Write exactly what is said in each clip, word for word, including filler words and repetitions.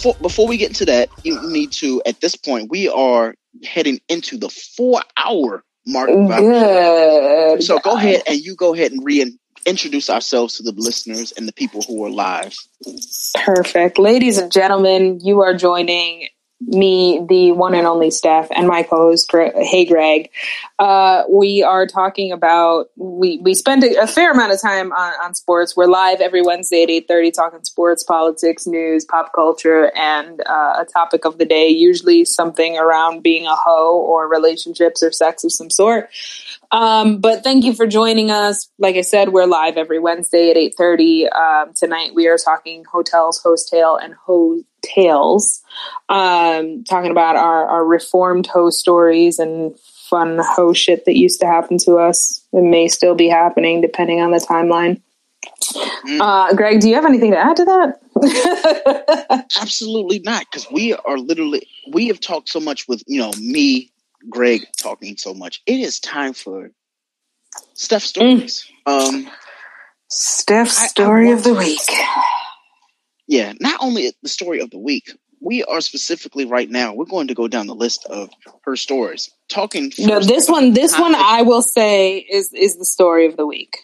before before we get into that, you need to, at this point, we are heading into the four-hour mark. Good. So go ahead and you go ahead and reintroduce ourselves to the listeners and the people who are live. Perfect. Ladies and gentlemen, you are joining me, the one and only Steph, and my co-host, Greg. Hey, Greg. Uh, we are talking about, we, we spend a fair amount of time on, on sports. We're live every Wednesday at eight thirty talking sports, politics, news, pop culture, and uh, a topic of the day, usually something around being a hoe or relationships or sex of some sort. Um, but thank you for joining us. Like I said, we're live every Wednesday at eight thirty. Um, tonight we are talking hotels, host-tail, and ho tales, um, talking about our, our reformed hoe stories and fun hoe shit that used to happen to us. It may still be happening depending on the timeline. Uh, Greg, do you have anything to add to that? Absolutely not, because we are literally, we have talked so much with, you know, me, Greg talking so much. It is time for Steph's stories. Mm. Um, Steph's story I, I of the week. Yeah, not only the story of the week, we are specifically right now, we're going to go down the list of her stories. Talking No, this one this one I will say is is the story of the week.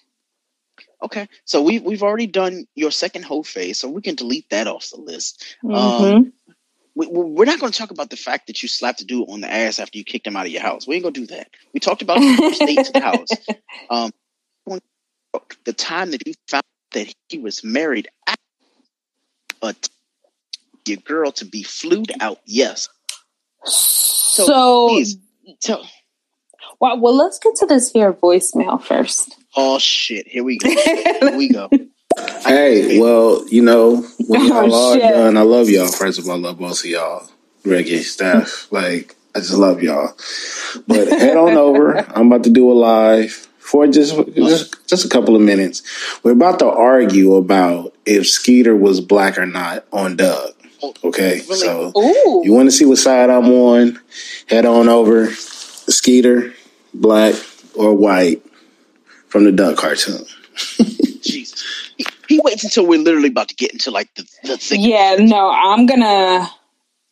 Okay. So we we've already done your second hoe phase, so we can delete that off the list. Mm-hmm. Um we, we're not going to talk about the fact that you slapped a dude on the ass after you kicked him out of your house. We ain't going to do that. We talked about the first date to the house. Um the time that you found that he was married after Uh, your girl to be flued out. Yes. So, so please tell. Well, well, let's get to this here voicemail first. Oh shit! Here we go. Here we go. Hey, well, you know, when y'all oh, are shit. done, I love y'all. First of all, I love both of y'all, Reggie, Steph. Like, I just love y'all. But head on over. I'm about to do a live for just, just just a couple of minutes. We're about to argue about if Skeeter was black or not on Doug. Okay, really? So Ooh. You want to see what side I'm on? Head on over. Skeeter, black or white, from the Doug cartoon. Jesus, he, he waits until we're literally about to get into like the, the thing. Yeah, no, I'm gonna.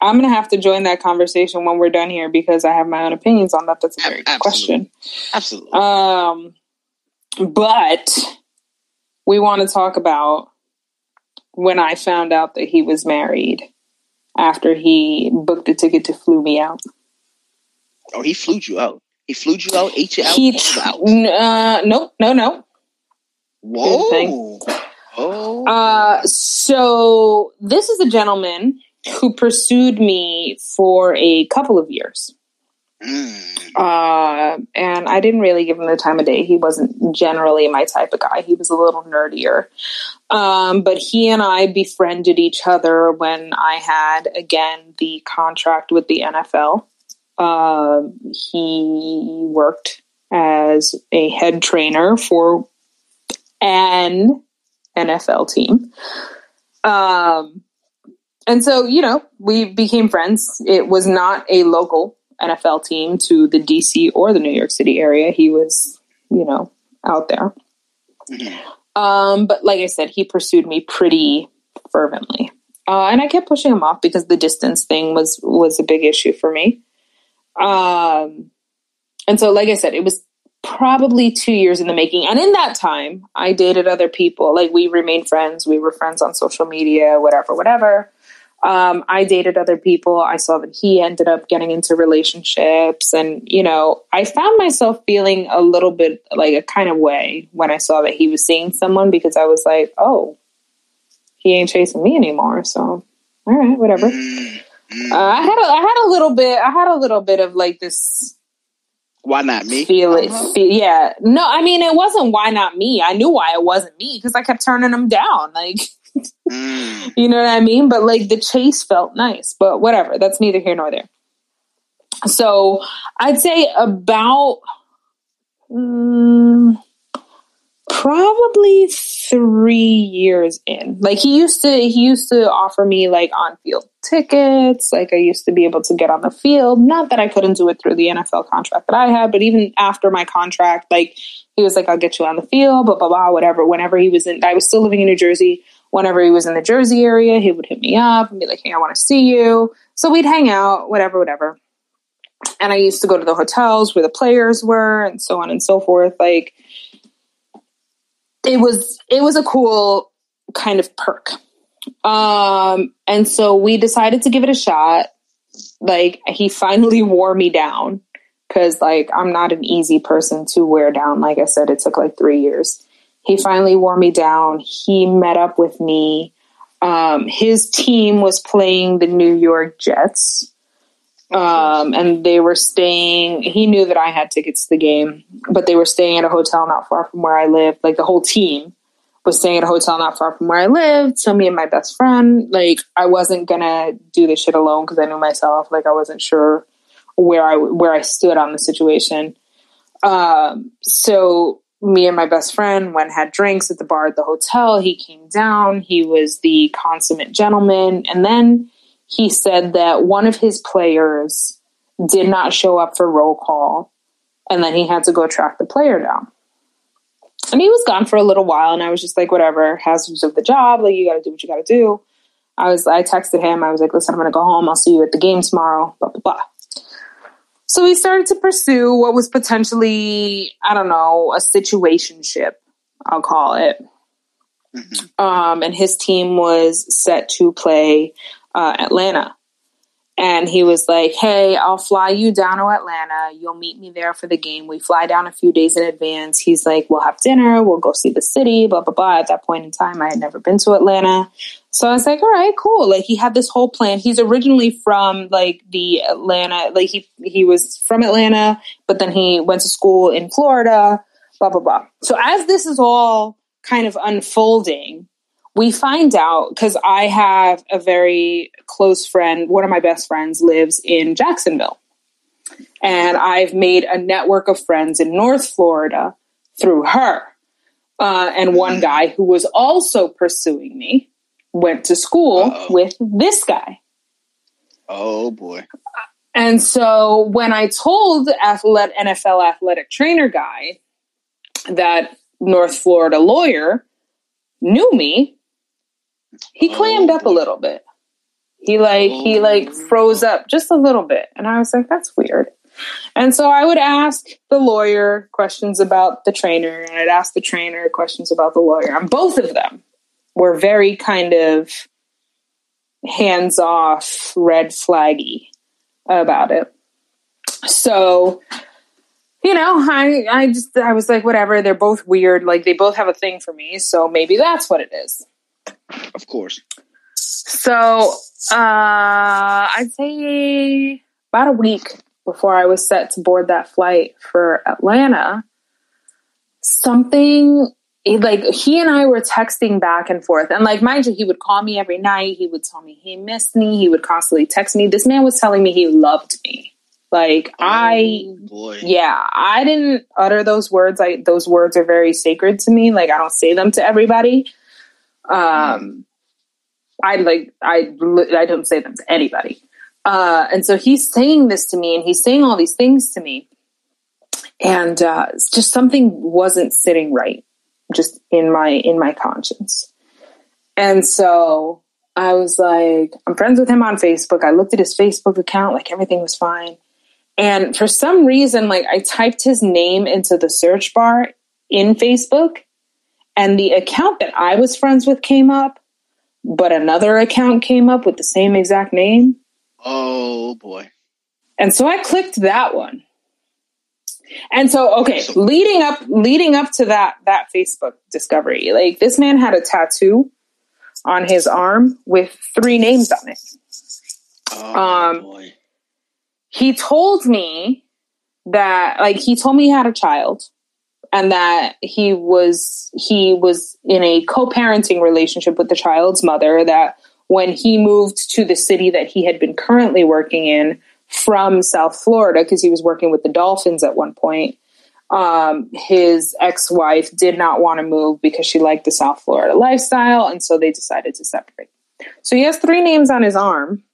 I'm going to have to join that conversation when we're done here because I have my own opinions on that. That's a very good question. Absolutely. Um, but we want to talk about when I found out that he was married after he booked the ticket to flew me out. Oh, he flew you out. He flew you out, ate you out, he t- out. Uh, no, no, no. Whoa. Oh. Uh, so this is a gentleman who pursued me for a couple of years. Mm. Uh, and I didn't really give him the time of day. He wasn't generally my type of guy. He was a little nerdier. Um, but he and I befriended each other when I had, again, the contract with the N F L. Uh, he worked as a head trainer for an N F L team. Um, And so, you know, we became friends. It was not a local N F L team to the D C or the New York City area. He was, you know, out there. Um, but like I said, he pursued me pretty fervently. Uh, and I kept pushing him off because the distance thing was, was a big issue for me. Um, and so, like I said, it was probably two years in the making. And in that time, I dated other people. Like, we remained friends. We were friends on social media, whatever, whatever. Um, I dated other people. I saw that he ended up getting into relationships. And, you know, I found myself feeling a little bit like a kind of way when I saw that he was seeing someone because I was like, oh, he ain't chasing me anymore. So, all right, whatever. Uh, I had a, I had a little bit, I had a little bit of like this. Why not me? Feel it, uh-huh. feel, yeah. No, I mean, it wasn't why not me. I knew why it wasn't me because I kept turning him down. Like. Mm. You know what I mean? But like the chase felt nice, but whatever, that's neither here nor there. So I'd say about um, probably three years in, like he used to, he used to offer me like on field tickets. Like I used to be able to get on the field. Not that I couldn't do it through the N F L contract that I had, but even after my contract, like he was like, I'll get you on the field, blah, blah, blah, whatever. Whenever he was in, I was still living in New Jersey. whenever he was in the Jersey area, he would hit me up and be like, hey, I want to see you. So we'd hang out, whatever, whatever. And I used to go to the hotels where the players were and so on and so forth. Like, it was, it was a cool kind of perk. Um, and so we decided to give it a shot. Like, he finally wore me down because, like, I'm not an easy person to wear down. Like I said, it took like three years. He finally wore me down. He met up with me. Um, his team was playing the New York Jets. Um, and they were staying, he knew that I had tickets to the game, but they were staying at a hotel not far from where I lived. Like, the whole team was staying at a hotel not far from where I lived. So me and my best friend, like, I wasn't gonna do this shit alone because I knew myself. Like, I wasn't sure where I, where I stood on the situation. Um, so me and my best friend went and had drinks at the bar at the hotel. He came down. He was the consummate gentleman. And then he said that one of his players did not show up for roll call, and then he had to go track the player down. And he was gone for a little while, and I was just like, whatever, hazards of the job, like, you got to do what you got to do. I was, I texted him. I was like, listen, I'm going to go home. I'll see you at the game tomorrow, blah, blah, blah. So we started to pursue what was potentially, I don't know, a situationship, I'll call it. Mm-hmm. Um, and his team was set to play Uh, Atlanta. And he was like, hey, I'll fly you down to Atlanta. You'll meet me there for the game. We fly down a few days in advance. He's like, we'll have dinner. We'll go see the city, blah, blah, blah. At that point in time, I had never been to Atlanta. So I was like, all right, cool. Like, he had this whole plan. He's originally from like the Atlanta, like he, he was from Atlanta, but then he went to school in Florida, blah, blah, blah. So as this is all kind of unfolding, we find out, because I have a very close friend, one of my best friends lives in Jacksonville. And I've made a network of friends in North Florida through her. Uh, and one guy who was also pursuing me went to school Uh-oh. with this guy. Oh, boy. And so when I told the athletic, N F L athletic trainer guy that North Florida lawyer knew me, he clammed up a little bit. He like, he like froze up just a little bit. And I was like, that's weird. And so I would ask the lawyer questions about the trainer, and I'd ask the trainer questions about the lawyer. And both of them were very kind of hands off, red flaggy about it. So, you know, I, I just, I was like, whatever, they're both weird. Like, they both have a thing for me. So maybe that's what it is. Of course. So, uh, I'd say about a week before I was set to board that flight for Atlanta, something like, he and I were texting back and forth. And like, mind you, he would call me every night. He would tell me he missed me. He would constantly text me. This man was telling me he loved me. Like, I, oh, boy. yeah, I didn't utter those words. I, those words are very sacred to me. Like, I don't say them to everybody. Um, I like, I, I don't say them to anybody. Uh, and so he's saying this to me, and he's saying all these things to me, and, uh, just something wasn't sitting right just in my, in my conscience. And so I was like, I'm friends with him on Facebook. I looked at his Facebook account, like, everything was fine. And for some reason, like, I typed his name into the search bar in Facebook, and the account that I was friends with came up, but another account came up with the same exact name. Oh, boy. And so I clicked that one. And so, okay, leading up, leading up to that, that Facebook discovery, like, this man had a tattoo on his arm with three names on it. Oh, um, boy. He told me that, like, he told me he had a child, and that he was, he was in a co-parenting relationship with the child's mother, that when he moved to the city that he had been currently working in from South Florida, because he was working with the Dolphins at one point, um, his ex-wife did not want to move because she liked the South Florida lifestyle, and so they decided to separate. So he has three names on his arm.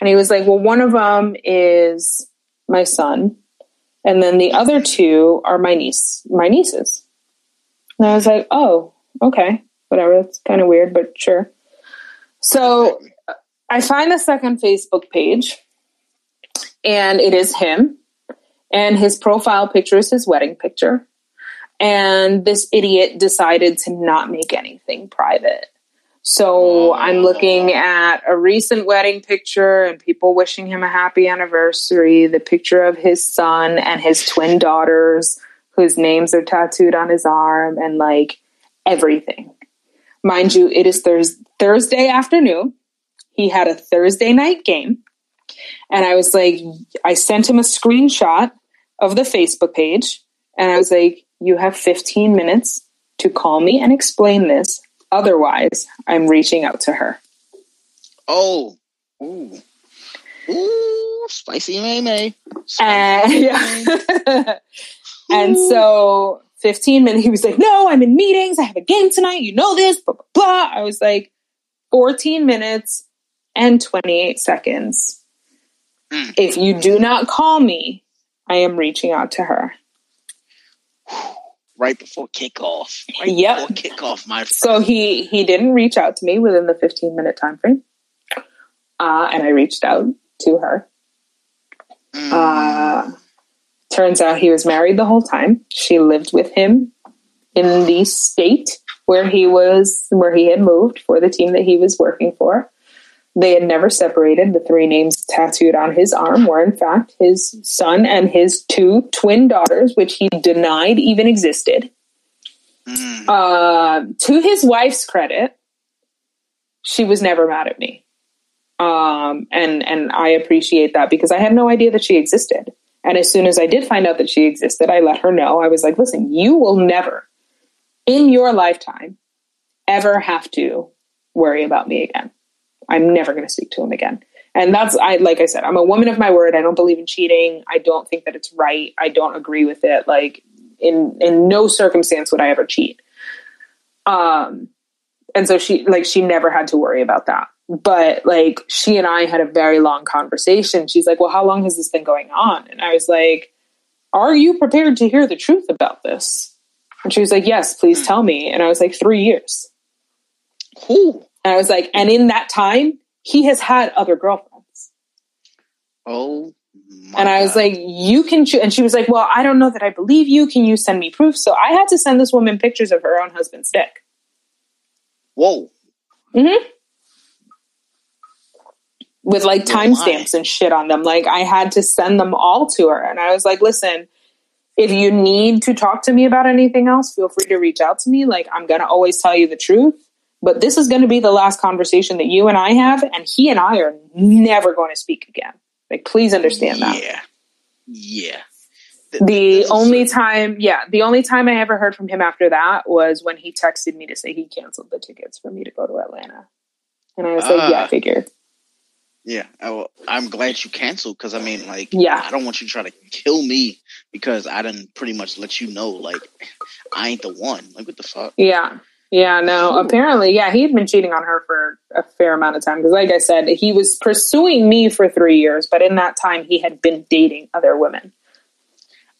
And he was like, well, one of them is my son, and then the other two are my niece, my nieces. And I was like, oh, okay. whatever. That's kind of weird, but sure. So I find the second Facebook page, and it is him. And his profile picture is his wedding picture. And this idiot decided to not make anything private. So I'm looking at a recent wedding picture and people wishing him a happy anniversary, the picture of his son and his twin daughters whose names are tattooed on his arm, and like everything. Mind you, it is thurs- Thursday afternoon. He had a Thursday night game. And I was like, I sent him a screenshot of the Facebook page. And I was like, you have fifteen minutes to call me and explain this. Otherwise, I'm reaching out to her. Oh. Ooh. Ooh, spicy May-May. Spicy and, yeah. And so fifteen minutes, he was like, no, I'm in meetings. I have a game tonight. You know this, blah, blah, blah. I was like, fourteen minutes and twenty-eight seconds. Mm. If you do not call me, I am reaching out to her. Right before kickoff. Right yep. Before kickoff, my friend. So he, he didn't reach out to me within the fifteen minute time frame. Uh, and I reached out to her. Mm. Uh, turns out he was married the whole time. She lived with him in the state where he was, where he had moved for the team that he was working for. They had never separated. The three names tattooed on his arm were, in fact, his son and his two twin daughters, which he denied even existed. Mm. Uh, to his wife's credit, she was never mad at me. Um, and, and I appreciate that because I had no idea that she existed. And as soon as I did find out that she existed, I let her know. I was like, listen, you will never in your lifetime ever have to worry about me again. I'm never going to speak to him again. And that's, I, like I said, I'm a woman of my word. I don't believe in cheating. I don't think that it's right. I don't agree with it. Like in, in no circumstance would I ever cheat. Um, and so she, like, she never had to worry about that, but like she and I had a very long conversation. She's like, well, how long has this been going on? And I was like, are you prepared to hear the truth about this? And she was like, yes, please tell me. And I was like, three years. Ooh. And I was like, and in that time, he has had other girlfriends. Oh, my and I was God. Like, you can choose. And she was like, well, I don't know that I believe you. Can you send me proof? So I had to send this woman pictures of her own husband's dick. Whoa. Mm-hmm. With like timestamps and shit on them. Like I had to send them all to her. And I was like, listen, if you need to talk to me about anything else, feel free to reach out to me. Like I'm going to always tell you the truth. But this is going to be the last conversation that you and I have, and he and I are never going to speak again. Like, please understand yeah. that. Yeah. Yeah. Th- the only so- time, yeah, the only time I ever heard from him after that was when he texted me to say he canceled the tickets for me to go to Atlanta. And I was uh, like, yeah, I figured. Yeah. I will, I'm glad you canceled because, I mean, like, yeah. I don't want you to try to kill me because I didn't pretty much let you know, like, I ain't the one. Like, what the fuck? Yeah. Yeah, no, apparently, yeah, he had been cheating on her for a fair amount of time. Because like I said, he was pursuing me for three years, but in that time, he had been dating other women.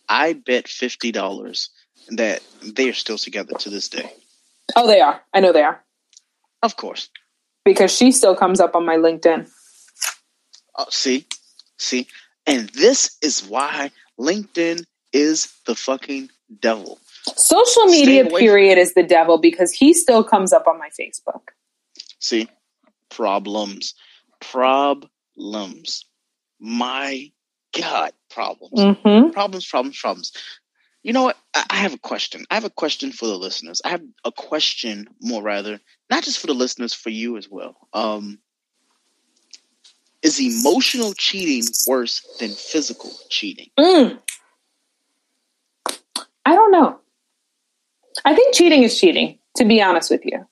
I bet fifty dollars that they are still together to this day. Oh, they are. I know they are. Of course. Because she still comes up on my LinkedIn. Oh, see? See? And this is why LinkedIn is the fucking devil. Social media period is the devil because he still comes up on my Facebook. See, problems, problems, my God, problems, mm-hmm. problems, problems, problems. You know what? I, I have a question. I have a question for the listeners. I have a question more rather, not just for the listeners, for you as well. Um, is emotional cheating worse than physical cheating? Mm. I don't know. I think cheating is cheating, to be honest with you.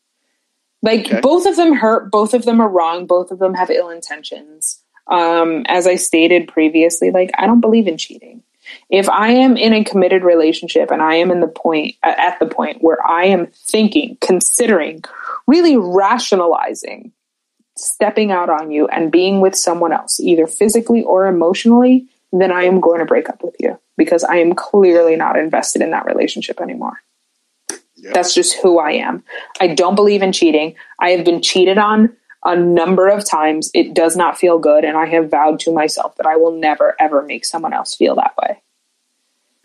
Like, okay. Both of them hurt. Both of them are wrong. Both of them have ill intentions. Um, as I stated previously, like, I don't believe in cheating. If I am in a committed relationship and I am in the point, at the point where I am thinking, considering, really rationalizing, stepping out on you and being with someone else, either physically or emotionally, then I am going to break up with you because I am clearly not invested in that relationship anymore. Yep. That's just who I am. I don't believe in cheating. I have been cheated on a number of times. It does not feel good. And I have vowed to myself that I will never, ever make someone else feel that way.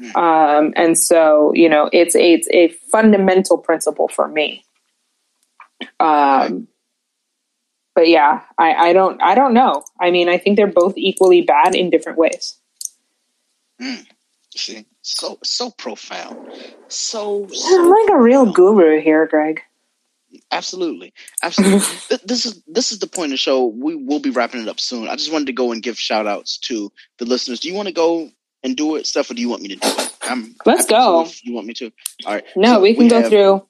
Mm. Um, and so, you know, it's a, it's a fundamental principle for me. Um, but yeah, I, I don't, I don't know. I mean, I think they're both equally bad in different ways. Mm. See, so, so profound. So, so I'm like a real profound. Guru here, Greg. Absolutely. Absolutely. This is this is the point of the show. We will be wrapping it up soon. I just wanted to go and give shout outs to the listeners. Do you want to go and do it, Steph, or do you want me to do it? I'm Let's go. If you want me to? All right. No, so we can we go have, through. All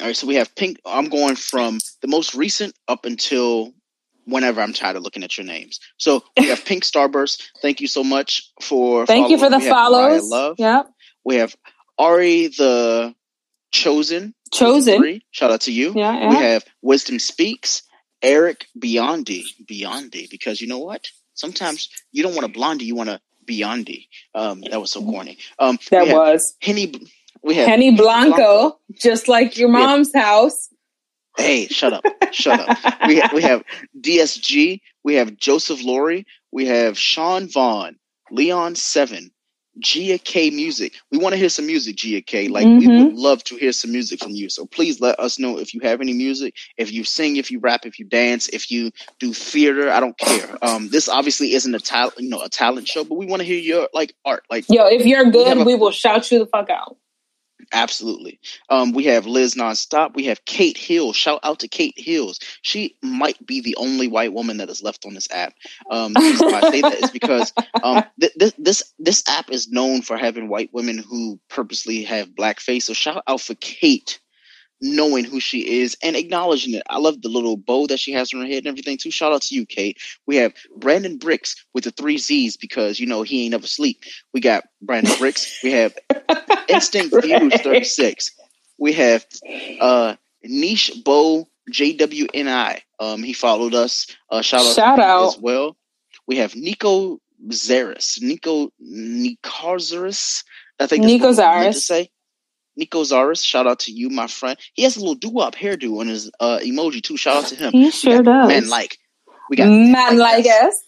right. So we have pink. I'm going from the most recent up until whenever I'm tired of looking at your names. So we have Pink Starburst. Thank you so much for Thank following. you for the we follows. Love. Yep. We have Ari the Chosen. Chosen. Shout out to you. Yeah, yeah. We have Wisdom Speaks, Eric Biondi. Biondi, because you know what? Sometimes you don't want a blondie, you want a Biondi. Um, that was so corny. Um, that was. Henny, we have Henny Blanco, Blanco, just like your mom's have, house. Hey, shut up. Shut up. We, ha- we have D S G. We have Joseph Laurie. We have Sean Vaughn, Leon Seven. Gia K Music. We want to hear some music, Gia K. Like, mm-hmm. we would love to hear some music from you. So please let us know if you have any music, if you sing, if you rap, if you dance, if you do theater. I don't care. Um, this obviously isn't a talent, you know, a talent show, but we want to hear your like art. Like, yo, if you're good, we, a- we will shout you the fuck out. Absolutely. Um, we have Liz Nonstop. We have Kate Hill. Shout out to Kate Hills. She might be the only white woman that is left on this app. Um, the reason why I say that is because um, th- th- this this app is known for having white women who purposely have blackface. So shout out for Kate, knowing who she is and acknowledging it. I love the little bow that she has on her head and everything too. Shout out to you, Kate. We have Brandon Bricks with the three Z's because, you know, he ain't never sleep. We got Brandon Bricks. We have Instinct Views thirty-six. We have uh, Niche Bo J W N I. Um, he followed us. Uh, shout out, shout out as well. We have Nico Zaris. Nico Nicarzaris. I think that's Nico what I need to say. Nico Zaris, shout out to you, my friend. He has a little doo-wop hairdo on his uh, emoji, too. Shout out to him. He sure does. Man like. We got man like us.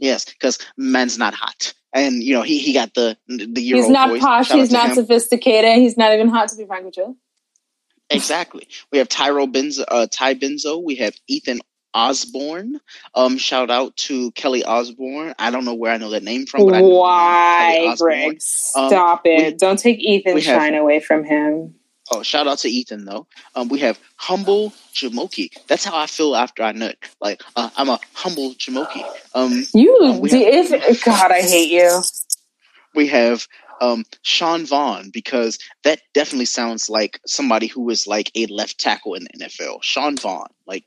Yes, because man's not hot. And, you know, he he got the the Euro voice. He's not posh. He's not sophisticated. He's not even hot, to be frank with you. Exactly. We have Tyro Benzo, uh, Ty Benzo. We have Ethan Osborne. Um, shout out to Kelly Osborne. I don't know where I know that name from. But I know Why, Greg? Stop um, it. We, don't take Ethan's have, shine away from him. Oh, shout out to Ethan, though. Um, we have Humble Jamoki. That's how I feel after I nut. Like, uh, I'm a humble Jamoki. Um, you, um, have, if, God, I hate you. We have um, Sean Vaughn, because that definitely sounds like somebody who is like a left tackle in the N F L. Sean Vaughn, like,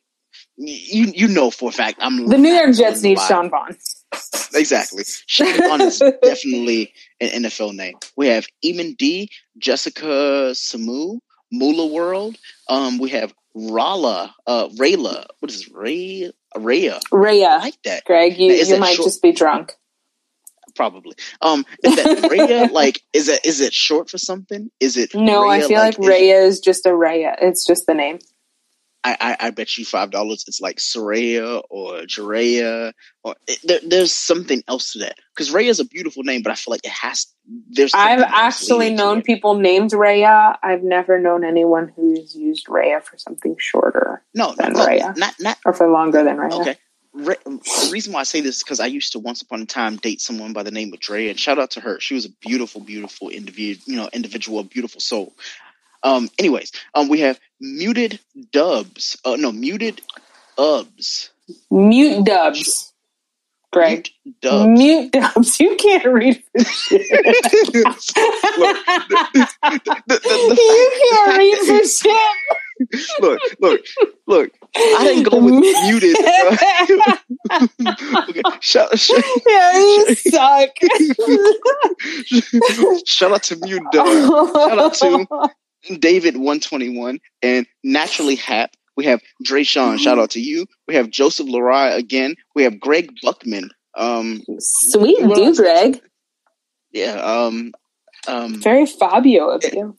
You you know for a fact I'm the New York Jets need Sean Vaughn. Exactly. Sean Vaughn is definitely an N F L name. We have Eamon D, Jessica Samu, Mula World. Um, we have Rala, uh, Rayla. What is Ray Raya? Raya. I like that. Greg, you, now, you might short- just be drunk. Probably. Um, is that Raya? Like, is that is it short for something? Is it No, Raya, I feel like, like Raya is, is just a Raya. It's just the name. I, I, I bet you five dollars it's like Soraya or Jiraya or it, there, there's something else to that, because Raya is a beautiful name, but I feel like it has. There's. I've actually known people named Raya. I've never known anyone who's used Raya for something shorter. No, than no, Raya, not not or for longer than Raya. Okay. Re- the reason why I say this is because I used to once upon a time date someone by the name of Drea, and shout out to her. She was a beautiful, beautiful individual. You know, individual, beautiful soul. Um, anyways, um, we have muted dubs. Uh, no, muted ubs. Mute dubs. Greg. Mute dubs. Mute dubs. You can't read this shit. Look, the, the, the, the, you can't read this shit. Look, look, look. I didn't go with muted. Okay, shout, shout, yeah, you suck. Shout out to mute dubs. Shout out to David one twenty-one and Naturally Hap. We have Dre Sean. Shout out to you. We have Joseph Lorai again. We have Greg Buckman. Um, Sweet dude, Greg. Yeah. Um, um, Very Fabio of you.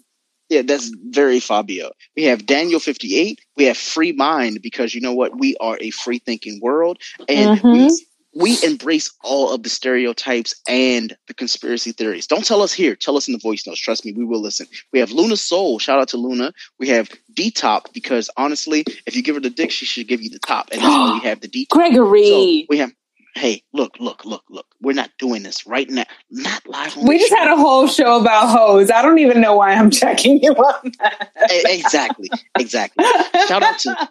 Yeah, that's very Fabio. We have Daniel fifty-eight. We have free mind because you know what? We are a free thinking world. And mm-hmm. we we embrace all of the stereotypes and the conspiracy theories. Don't tell us here. Tell us in the voice notes. Trust me, we will listen. We have Luna Soul. Shout out to Luna. We have D-Top because honestly, if you give her the dick, she should give you the top. And that's why we have the D-Top. Gregory. So we have... Hey, look, look, look, look. We're not doing this right now. Not live. On we just show. Had a whole show about hoes. I don't even know why I'm checking you on that. Exactly. Exactly. Shout out to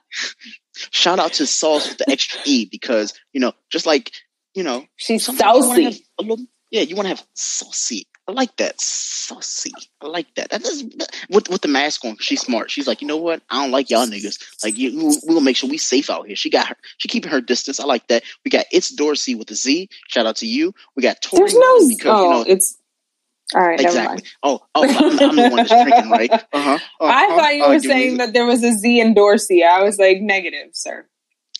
shout out to Sauce with the extra E because, you know, just like, you know. She's saucy. You a little, yeah, you want to have saucy. I like that. Saucy. I like that. That is, that, with, with the mask on, she's smart. She's like, you know what? I don't like y'all niggas. Like, you, we'll make sure we safe out here. She got her. She keeping her distance. I like that. We got It's Dorsey with a Z. Shout out to you. We got Tori. There's no because, oh, you know, it's all right. Exactly. Oh, oh, I'm, I'm the one that's drinking, right? Uh-huh. Uh-huh. I thought you uh, were saying that there was a Z in Dorsey. I was like, negative, sir.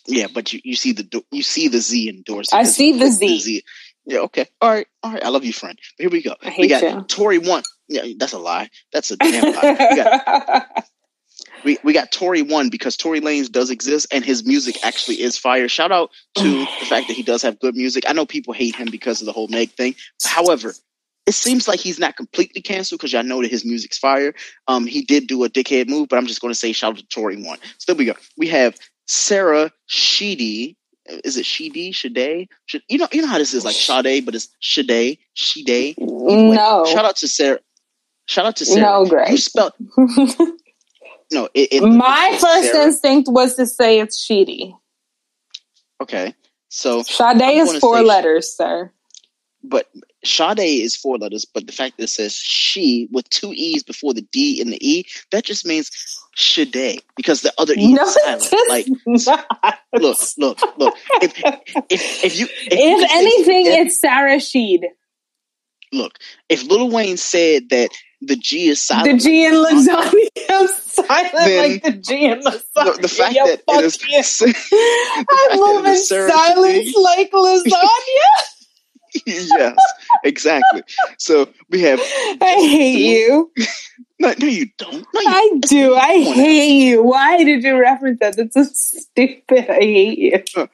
Yeah, but you, you see the you see the Z in Dorsey. I see the Z. The Z. Yeah, okay. All right. All right. I love you, friend. But here we go. I hate we got you. Tori one. Yeah, that's a lie. That's a damn lie. We got, we, we got Tory one because Tory Lanez does exist and his music actually is fire. Shout out to the fact that he does have good music. I know people hate him because of the whole Meg thing. However, it seems like he's not completely canceled because y'all know that his music's fire. Um, he did do a dickhead move, but I'm just going to say shout out to Tory one. So there we go. We have Sarah Sheedy. Is it Shidi? Shade? Shade? You know, you know how this is like Sade, but it's Shade. Shide. No. Shout out to Sarah. Shout out to Sarah. No, Greg. You spelled. No. It, it, My it, first Sarah. Instinct was to say it's Shidi. Okay, so Sade is four letters, Sh- sir. But Sade is four letters. But the fact that it says she with two E's before the D and the E, that just means. Shade, because the other E no, is silent. Like, not. look, look, look. If if, if you, if, if anything, if, it's Sarah Sheed. Look, if Lil Wayne said that the G is silent, the G in lasagna is silent, like the G in lasagna. The fact that it is, I move in silence Shade. Like lasagna. Yes, exactly. So we have. I hate you. No, no, you don't. No, you, I do. I hate you. Why did you reference that? That's so stupid. I hate you. Uh,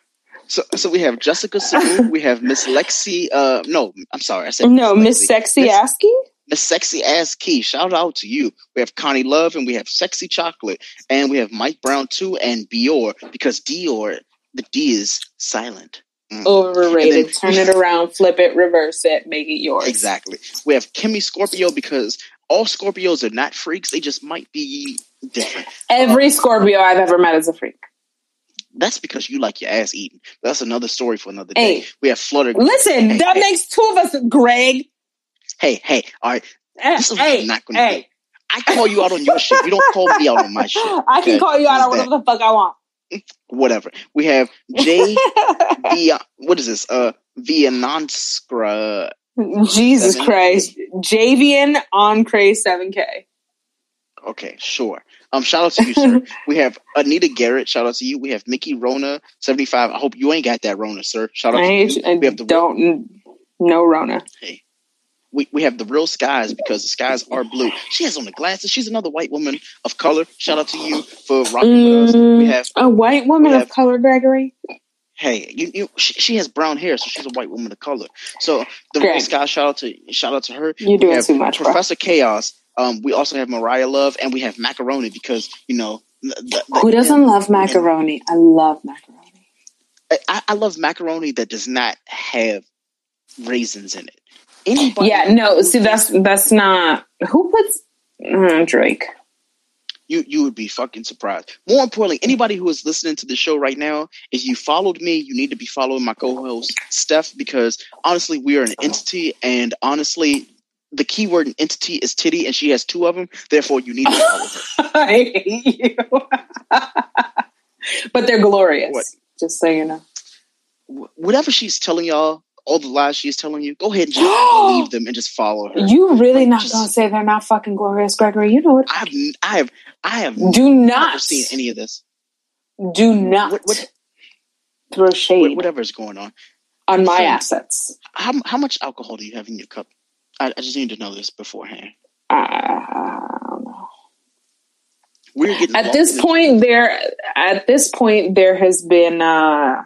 so, so we have Jessica Sue. We have Miss Lexi. Uh, no, I'm sorry. I said no. Miss Sexy Askey. Miss Sexy Ass Key. Shout out to you. We have Connie Love, and we have Sexy Chocolate, and we have Mike Brown too, and Dior because Dior, the D is silent. Mm. Overrated. Then, turn it around, flip it, reverse it, make it yours. Exactly. We have Kimmy Scorpio because all Scorpios are not freaks. They just might be different. Every um, Scorpio I've ever met is a freak. That's because you like your ass eaten. That's another story for another day. Hey, we have Flutter. Listen, hey, that hey, makes two of us, Greg. Hey, hey, all right. Hey, this is hey, not going to hey. I call you out on your shit. You don't call me out on my shit. I can okay? call you out on whatever the fuck I want. Whatever. We have J. B- what is this? Uh, Viananskra. Jesus seven K. Christ. Javian on Cray seven K. Okay, sure. Um, shout out to you, sir. We have Anita Garrett. Shout out to you. We have Mickey Rona seventy-five. I hope you ain't got that Rona, sir. Shout out I to you. I we have the don't know Rona. Hey. We we have the real skies because the skies are blue. She has on the glasses. She's another white woman of color. Shout out to you for rocking mm, with us. We have a white woman have, of color, Gregory. Hey, you, you she, she has brown hair, so she's a white woman of color. So the Greg, real skies. Shout out to shout out to her. You're doing we have too much, Professor bro. Chaos. Um, we also have Mariah Love, and we have Macaroni because you know the, the, who doesn't the, love macaroni? I love macaroni. I, I love macaroni that does not have raisins in it. Anybody yeah, no, see, that's that's not... Who puts... Uh, Drake. You you would be fucking surprised. More importantly, anybody who is listening to the show right now, if you followed me, you need to be following my co-host, Steph, because honestly, we are an entity, and honestly, the key word in entity is titty, and she has two of them, therefore you need to follow her. I hate you. But they're glorious, what? Just so you know. Whatever she's telling y'all, all the lies she's telling you, go ahead and just leave them and just follow her. You really like, not just, gonna say they're not fucking glorious, Gregory? You know what? I've, I have, I have, do not never seen any of this. Do not what, what, throw shade. Whatever's going on on my so, assets. How, how much alcohol do you have in your cup? I, I just need to know this beforehand. I don't know. We're getting at this point there. At this point, there has been uh,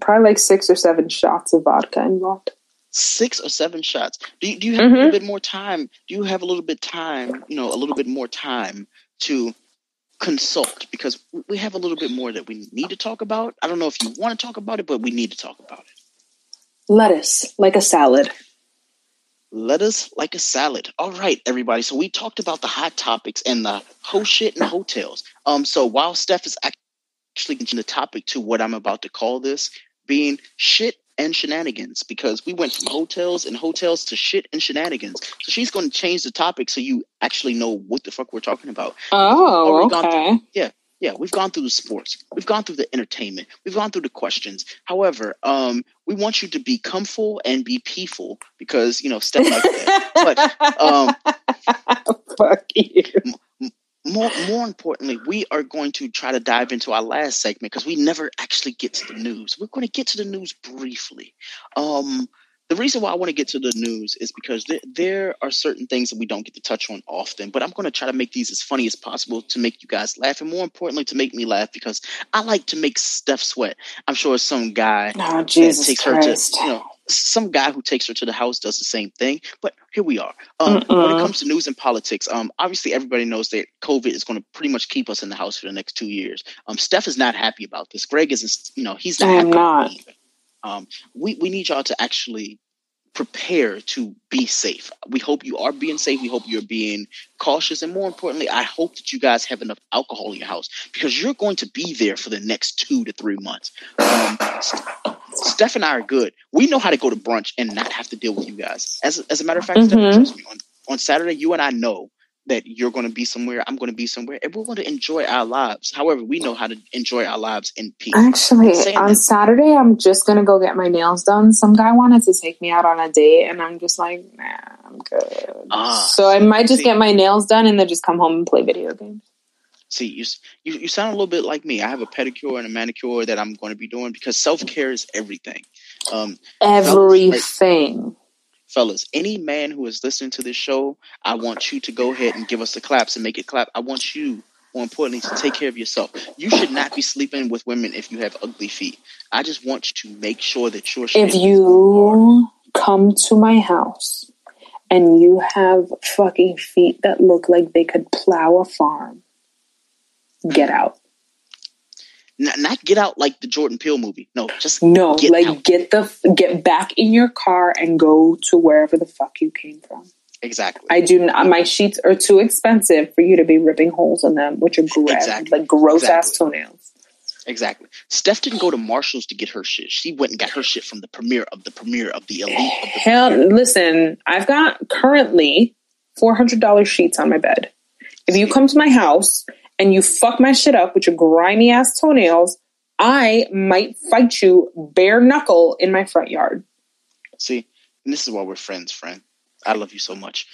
probably like six or seven shots of vodka involved. Six or seven shots. Do you, do you have mm-hmm. a little bit more time? Do you have a little bit time? You know, a little bit more time to consult, because we have a little bit more that we need to talk about. I don't know if you want to talk about it, but we need to talk about it. Lettuce like a salad. Lettuce like a salad. All right, everybody. So we talked about the hot topics and the whole shit in hotels. Um. So while Steph is actually getting the topic to what I'm about to call this being shit and shenanigans, because we went from hotels and hotels to shit and shenanigans. So she's going to change the topic so you actually know what the fuck we're talking about. Oh, okay. Through, yeah, yeah. We've gone through the sports. We've gone through the entertainment. We've gone through the questions. However, um, we want you to be comful and be peaceful, because, you know, stuff like that. But um, fuck you. More, more importantly, we are going to try to dive into our last segment, because we never actually get to the news. We're going to get to the news briefly. Um, the reason why I want to get to the news is because th- there are certain things that we don't get to touch on often, but I'm going to try to make these as funny as possible to make you guys laugh, and more importantly, to make me laugh, because I like to make Steph sweat. I'm sure some guy oh, Jesus takes Christ. her to, you know, some guy who takes her to the house does the same thing, but here we are. Um, when it comes to news and politics, um, obviously everybody knows that COVID is going to pretty much keep us in the house for the next two years. Um, Steph is not happy about this. Greg isn't, you know, he's not I'm happy not. About um, we, we need y'all to actually prepare to be safe. We hope you are being safe. We hope you're being cautious. And more importantly, I hope that you guys have enough alcohol in your house, because you're going to be there for the next two to three months. Um, Steph and I are good. We know how to go to brunch and not have to deal with you guys. As, as a matter of fact, mm-hmm. Steph, trust me, on, on Saturday, you and I know that you're going to be somewhere, I'm going to be somewhere, and we're going to enjoy our lives. However, we know how to enjoy our lives in peace. Actually, on that, Saturday, I'm just going to go get my nails done. Some guy wanted to take me out on a date, and I'm just like, nah, I'm good. Uh, so I might just see, get my nails done and then just come home and play video games. See, you, you, you sound a little bit like me. I have a pedicure and a manicure that I'm going to be doing, because self-care is everything. Um, everything. Fellas, any man who is listening to this show, I want you to go ahead and give us the claps and make it clap. I want you, more importantly, to take care of yourself. You should not be sleeping with women if you have ugly feet. I just want you to make sure that you're... If you come to my house and you have fucking feet that look like they could plow a farm, get out. Not, not get out like the Jordan Peele movie. No, just no. Get like out. get the get back in your car and go to wherever the fuck you came from. Exactly. I do not. My sheets are too expensive for you to be ripping holes in them, which are gross, exactly. like gross exactly. ass toenails. Exactly. Steph didn't go to Marshall's to get her shit. She went and got her shit from the premiere of the premiere of the elite. Of the Hell, premiere. Listen, I've got currently four hundred dollars sheets on my bed. If you come to my house and you fuck my shit up with your grimy ass toenails, I might fight you bare knuckle in my front yard. See, and this is why we're friends, friend. I love you so much.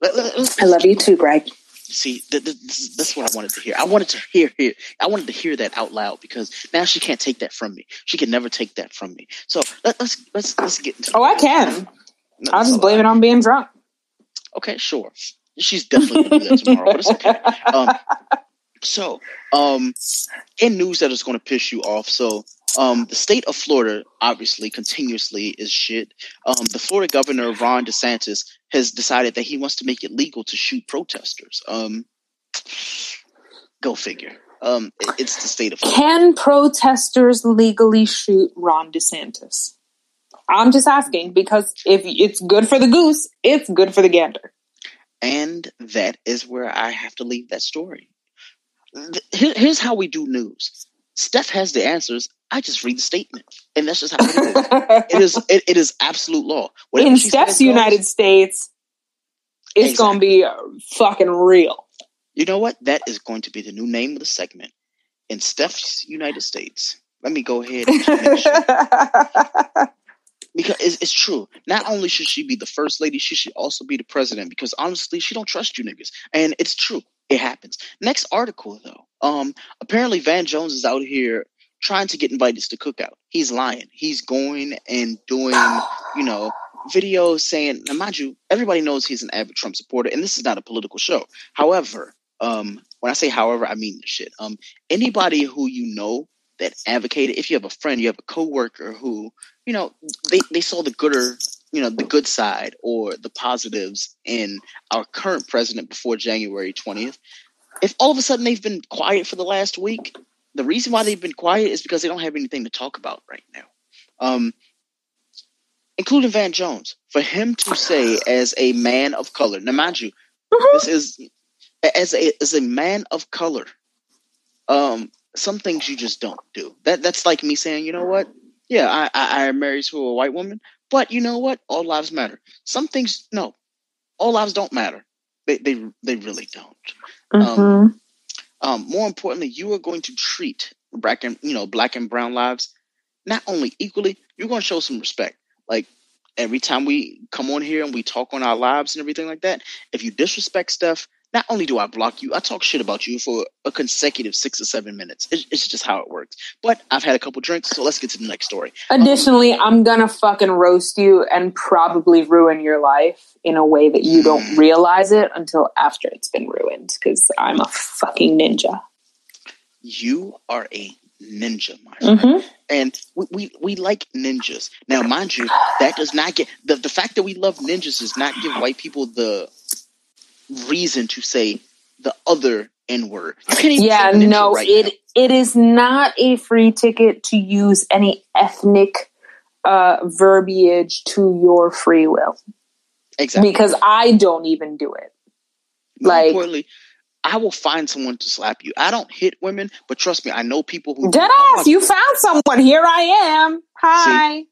Let, let, I love you too, Greg. See, th- th- this, that's what I wanted to hear. I wanted to hear, hear, I wanted to hear that out loud, because now she can't take that from me. She can never take that from me. So let, let's let's let's get into Oh, it. I can. No, I'll just blame it on being drunk. Okay, sure. She's definitely gonna do that tomorrow, but it's okay. Um, So, um, in news that is going to piss you off, so um, the state of Florida obviously continuously is shit. Um, the Florida governor, Ron DeSantis, has decided that he wants to make it legal to shoot protesters. Um, go figure. Um, it, it's the state of Florida. Can protesters legally shoot Ron DeSantis? I'm just asking, because if it's good for the goose, it's good for the gander. And that is where I have to leave that story. Here's how we do news. Steph has the answers. I just read the statement, and that's just how it is. It is it, it is absolute law. Whatever in Steph's United goes, States, it's exactly. gonna be fucking real. You know what? That is going to be the new name of the segment. In Steph's United States. Let me go ahead and make sure. Because it's, it's true. Not only should she be the first lady, she should also be the president. Because honestly, she don't trust you niggas, and it's true. It happens. Next article, though. Um, apparently, Van Jones is out here trying to get invited to cookout. He's lying. He's going and doing, you know, videos saying, now, mind you, everybody knows he's an avid Trump supporter, and this is not a political show. However, um, when I say however, I mean this shit. Um, anybody who you know that advocated, if you have a friend, you have a coworker who, you know, they, they saw the gooder, you know, the good side or the positives in our current president before January twentieth. If all of a sudden they've been quiet for the last week, the reason why they've been quiet is because they don't have anything to talk about right now. Um, including Van Jones, for him to say as a man of color, now mind you, this is as a, as a man of color, um, some things you just don't do. That that's like me saying, you know what? Yeah, I, I, I am married to a white woman, but you know what? All lives matter. Some things, no, all lives don't matter. They they they really don't. Mm-hmm. Um, um, more importantly, you are going to treat black and you know black and brown lives not only equally. You're going to show some respect. Like every time we come on here and we talk on our lives and everything like that. If you disrespect Steph, not only do I block you, I talk shit about you for a consecutive six or seven minutes. It's, it's just how it works. But I've had a couple drinks, so let's get to the next story. Additionally, um, I'm going to fucking roast you and probably ruin your life in a way that you don't realize it until after it's been ruined, because I'm a fucking ninja. You are a ninja, my mm-hmm. friend. And we, we, we like ninjas. Now, mind you, that does not get... The, the fact that we love ninjas does not give white people the... reason to say the other N-word. Yeah, no, right it now. It is not a free ticket to use any ethnic uh, verbiage to your free will. Exactly. Because I don't even do it. More like, importantly, I will find someone to slap you. I don't hit women, but trust me, I know people who... Dead ass, you found someone. Here I am. Hi. See,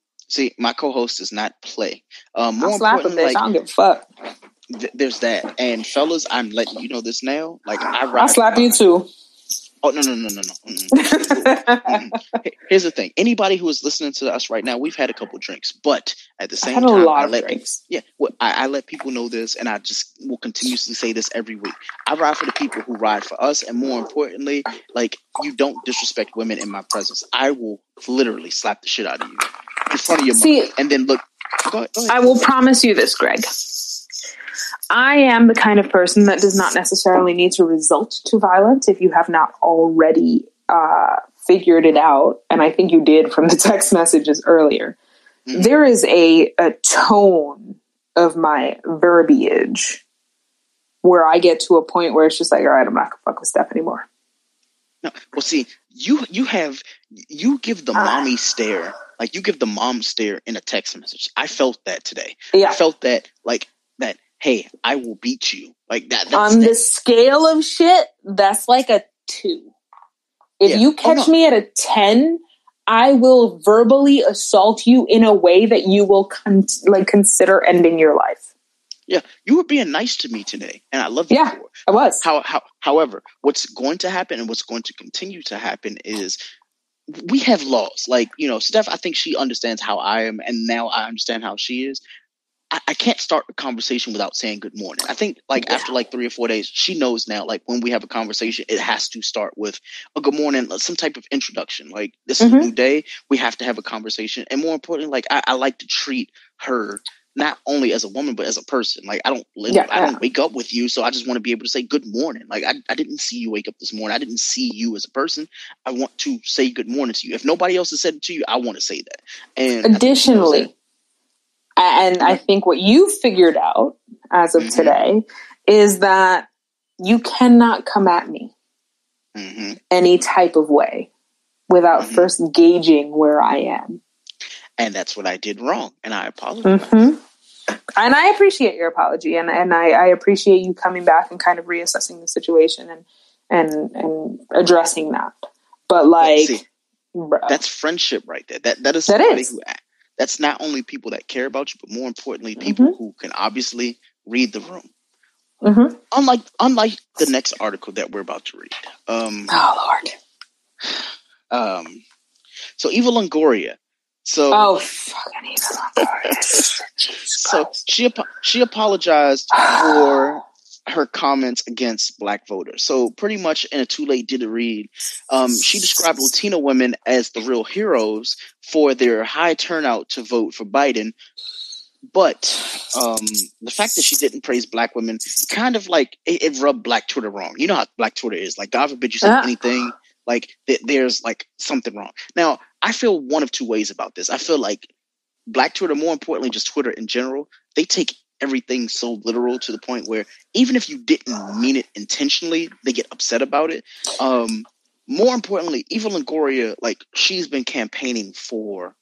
see my co-host does not play. Um, more I'll slap a bitch. Like, I don't give a fuck. Th- there's that. And fellas, I'm letting you know this now. Like I ride I'll slap you too. Oh no no no no no. Mm-hmm. Here's the thing. Anybody who is listening to us right now, we've had a couple drinks, but at the same I had time, a lot I let of drinks. People, yeah, well, I, I let people know this, and I just will continuously say this every week. I ride for the people who ride for us, and more importantly, like you don't disrespect women in my presence. I will literally slap the shit out of you in front of your See, mom, and then look. Go ahead, go ahead. I will promise you this, Greg. I am the kind of person that does not necessarily need to resort to violence if you have not already uh, figured it out. And I think you did from the text messages earlier. Mm-hmm. There is a, a tone of my verbiage where I get to a point where it's just like, all right, I'm not going to fuck with Steph anymore. No, well, see, you you have, you give the uh, mommy stare, like you give the mom stare in a text message. I felt that today. Yeah. I felt that, like, that. Hey, I will beat you. Like that. That's, on the scale of shit, that's like a two. If yeah. you catch oh, no. me at a ten, I will verbally assault you in a way that you will con- like consider ending your life. Yeah, you were being nice to me today, and I love you. Yeah, for it. I was. How, how, however, what's going to happen and what's going to continue to happen is we have laws. Like, you know, Steph, I think she understands how I am, and now I understand how she is. I can't start a conversation without saying good morning. I think like yeah. after like three or four days, she knows now, like when we have a conversation, it has to start with a good morning, some type of introduction. Like this mm-hmm. is a new day. We have to have a conversation. And more importantly, like I, I like to treat her not only as a woman, but as a person. Like I don't live, yeah, I yeah. don't wake up with you. So I just want to be able to say good morning. Like I, I didn't see you wake up this morning. I didn't see you as a person. I want to say good morning to you. If nobody else has said it to you, I want to say that. And additionally, and I think what you figured out as of mm-hmm. today is that you cannot come at me mm-hmm. any type of way without mm-hmm. first gauging where I am. And that's what I did wrong. And I apologize. Mm-hmm. And I appreciate your apology. And, and I, I appreciate you coming back and kind of reassessing the situation and, and, and addressing that. But like, see, that's friendship right there. That, that is somebody that is. who acts. That's not only people that care about you, but more importantly, people mm-hmm. who can obviously read the room. Mm-hmm. Unlike unlike the next article that we're about to read. Um, oh, Lord. Um, so, Eva Longoria. So, oh, fucking Eva Longoria. So, she, she apologized for her comments against black voters. So pretty much in a too late did it read, um, she described Latina women as the real heroes for their high turnout to vote for Biden. But um, the fact that she didn't praise black women kind of like it, it rubbed Black Twitter wrong. You know how Black Twitter is. Like, God forbid you say uh. anything. Like, th- there's like something wrong. Now, I feel one of two ways about this. I feel like Black Twitter, more importantly, just Twitter in general, they take everything so literal to the point where even if you didn't mean it intentionally, they get upset about it. Um, more importantly, Eva Longoria, like, she's been campaigning for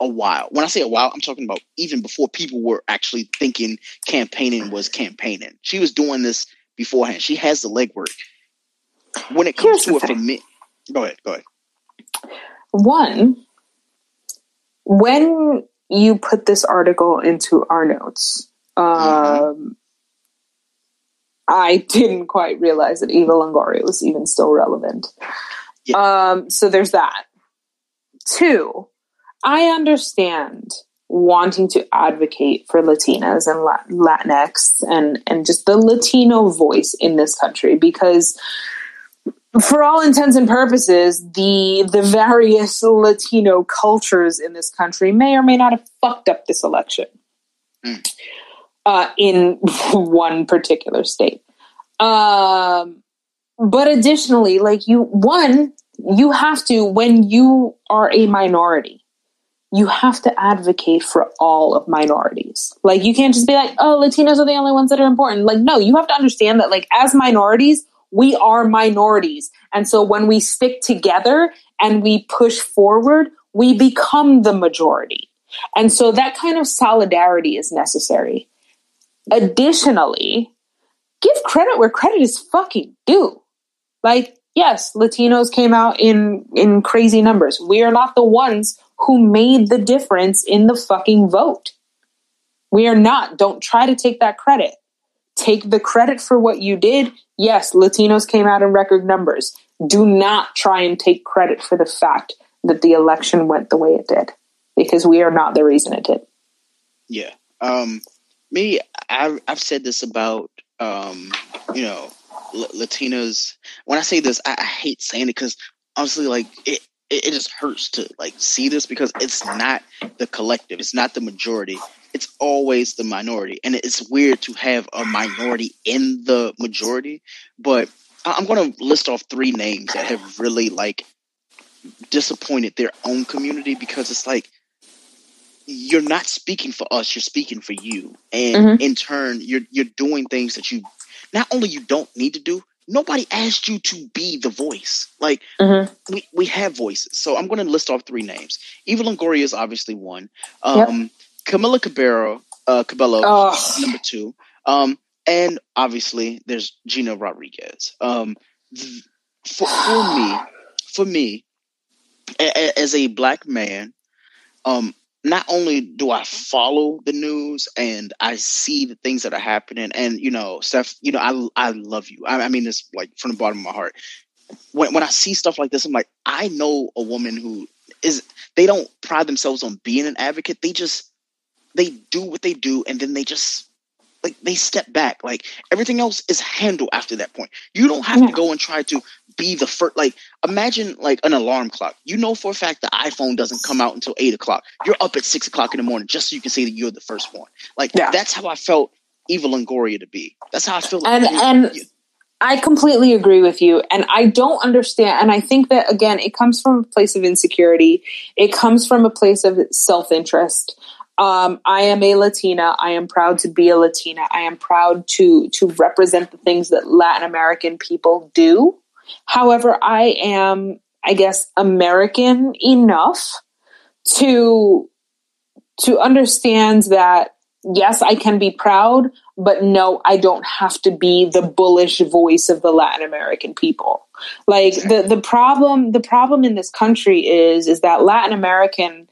a while. When I say a while, I'm talking about even before people were actually thinking campaigning was campaigning. She was doing this beforehand. She has the legwork. When it comes Here's to it thing. for me, go ahead, go ahead. One, when you put this article into our notes, um, mm-hmm. I didn't quite realize that Eva Longoria was even still relevant. Yeah. Um, so there's that. Two, I understand wanting to advocate for Latinas and Latinx and, and just the Latino voice in this country, because for all intents and purposes, the the various Latino cultures in this country may or may not have fucked up this election mm. uh, in one particular state. Um, but additionally, like you, one, you have to, when you are a minority, you have to advocate for all of minorities. Like, you can't just be like, oh, Latinos are the only ones that are important. Like, no, you have to understand that, like, as minorities, we are minorities. And so when we stick together and we push forward, we become the majority. And so that kind of solidarity is necessary. Additionally, give credit where credit is fucking due. Like, yes, Latinos came out in, in crazy numbers. We are not the ones who made the difference in the fucking vote. We are not. Don't try to take that credit. Take the credit for what you did. Yes, Latinos came out in record numbers. Do not try and take credit for the fact that the election went the way it did, because we are not the reason it did. Yeah. Um, me, I've, I've said this about, um, you know, L- Latinos. When I say this, I, I hate saying it because honestly, like, it, it, it just hurts to, like, see this, because it's not the collective. It's not the majority. It's always the minority, and it's weird to have a minority in the majority. But I'm going to list off three names that have really, like, disappointed their own community, because it's like, you're not speaking for us, you're speaking for you. And mm-hmm. in turn, you're you're doing things that you not only you don't need to do, nobody asked you to be the voice. Like, mm-hmm. we, we have voices. So I'm going to list off three names. Eva Longoria is obviously one. Um, yep. Camila Cabello, uh, Cabello, oh. number two, um, and obviously there's Gina Rodriguez. Um, th- for, for me, for me, a- a- as a black man, um, not only do I follow the news and I see the things that are happening, and you know, Steph, you know, I I love you. I, I mean this like from the bottom of my heart. When when I see stuff like this, I'm like, I know a woman who is. They don't pride themselves on being an advocate. They just They do what they do, and then they just, like, they step back. Like, everything else is handled after that point. You don't have yeah. to go and try to be the first. Like, imagine, like, an alarm clock. You know for a fact the iPhone doesn't come out until eight o'clock. You're up at six o'clock in the morning just so you can say that you're the first one. Like, yeah. that's how I felt Eva Longoria to be. That's how I feel. Like, and, and you. I completely agree with you. And I don't understand. And I think that, again, it comes from a place of insecurity. It comes from a place of self-interest. Um, I am a Latina. I am proud to be a Latina. I am proud to to represent the things that Latin American people do. However, I am, I guess, American enough to to understand that, yes, I can be proud, but no, I don't have to be the bullish voice of the Latin American people. Like, the, the problem, the problem in this country is, is that Latin American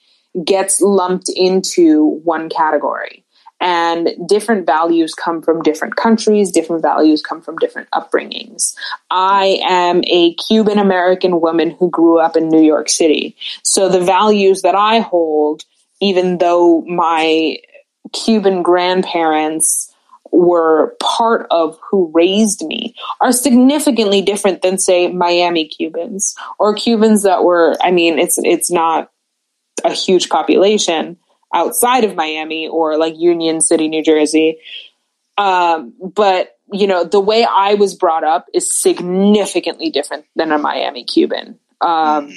gets lumped into one category, and different values come from different countries. Different values come from different upbringings. I am a Cuban-American woman who grew up in New York City. So the values that I hold, even though my Cuban grandparents were part of who raised me, are significantly different than, say, Miami Cubans or Cubans that were, I mean, it's, it's not a huge population, outside of Miami or like Union City, New Jersey. Um, but you know, the way I was brought up is significantly different than a Miami Cuban. Um, mm.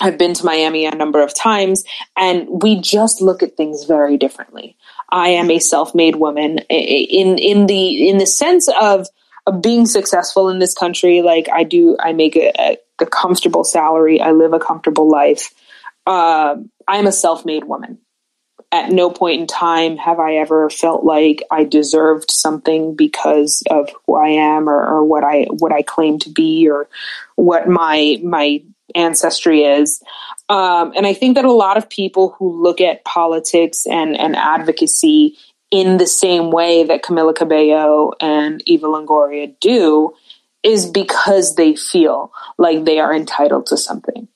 I've been to Miami a number of times, and we just look at things very differently. I am a self-made woman in, in the, in the sense of, of being successful in this country. Like I do, I make a, a comfortable salary. I live a comfortable life. Uh, I'm a self-made woman. At no point in time have I ever felt like I deserved something because of who I am, or, or what I, what I claim to be, or what my, my ancestry is. Um, and I think that a lot of people who look at politics and, and advocacy in the same way that Camila Cabello and Eva Longoria do is because they feel like they are entitled to something.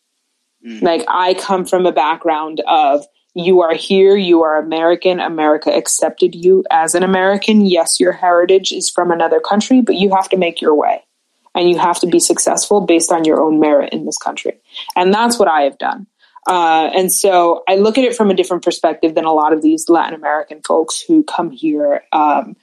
Mm-hmm. Like I come from a background of, you are here. You are American. America accepted you as an American. Yes, your heritage is from another country, but you have to make your way and you have to be successful based on your own merit in this country. And that's what I have done. Uh, and so I look at it from a different perspective than a lot of these Latin American folks who come here um,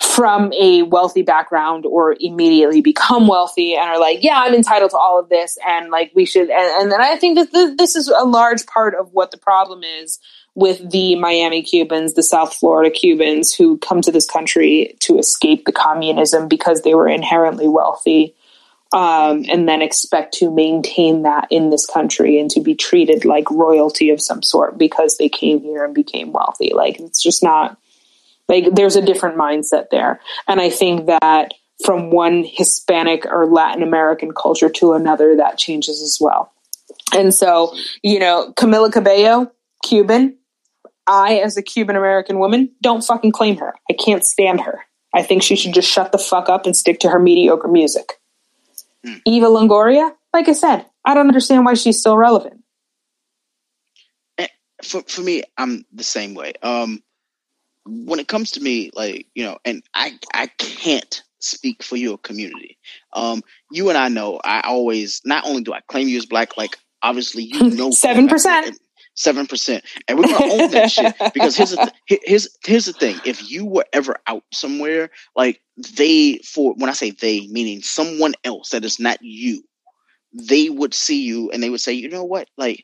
from a wealthy background or immediately become wealthy and are like, yeah, I'm entitled to all of this. And like, we should, and, and then I think that th- this is a large part of what the problem is with the Miami Cubans, the South Florida Cubans who come to this country to escape the communism because they were inherently wealthy. Um, and then expect to maintain that in this country and to be treated like royalty of some sort because they came here and became wealthy. Like, it's just not, like, there's a different mindset there. And I think that from one Hispanic or Latin American culture to another, that changes as well. And so, you know, Camila Cabello, Cuban, I, as a Cuban-American woman, don't fucking claim her. I can't stand her. I think she should just shut the fuck up and stick to her mediocre music. Mm. Eva Longoria, like I said, I don't understand why she's still relevant. For, for me, I'm the same way. Um, When it comes to me, like, you know, and I I can't speak for your community. Um, you and I know I always, not only do I claim you as black, like, obviously, you know. seven percent. seven percent. And we're going to own that shit. Because here's the, th- here's, here's the thing. If you were ever out somewhere, like, they, for when I say they, meaning someone else that is not you, they would see you and they would say, you know what, like,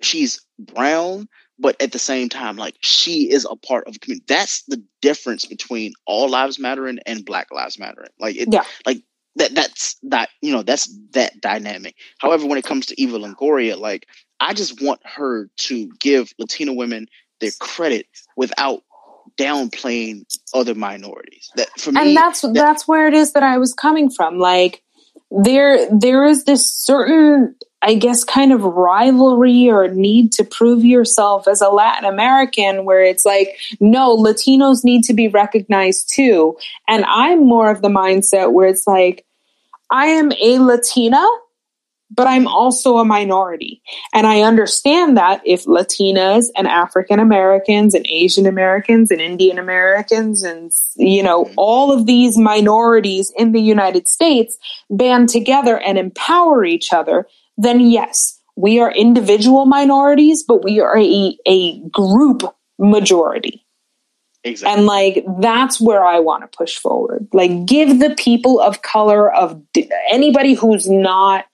she's brown. But at the same time, like, she is a part of the community. That's the difference between all lives mattering and Black Lives Mattering. Like, it, yeah. like that. That's that. You know, that's that dynamic. However, when it comes to Eva Longoria, like, I just want her to give Latina women their credit without downplaying other minorities. That for me, and that's that, that's where it is that I was coming from. Like, there there is this certain, I guess, kind of rivalry or need to prove yourself as a Latin American where it's like, no, Latinos need to be recognized too. And I'm more of the mindset where it's like, I am a Latina, but I'm also a minority. And I understand that if Latinas and African Americans and Asian Americans and Indian Americans and, you know, all of these minorities in the United States band together and empower each other, then yes, we are individual minorities, but we are a, a group majority. Exactly. And like, that's where I want to push forward. Like, give the people of color, of anybody who's not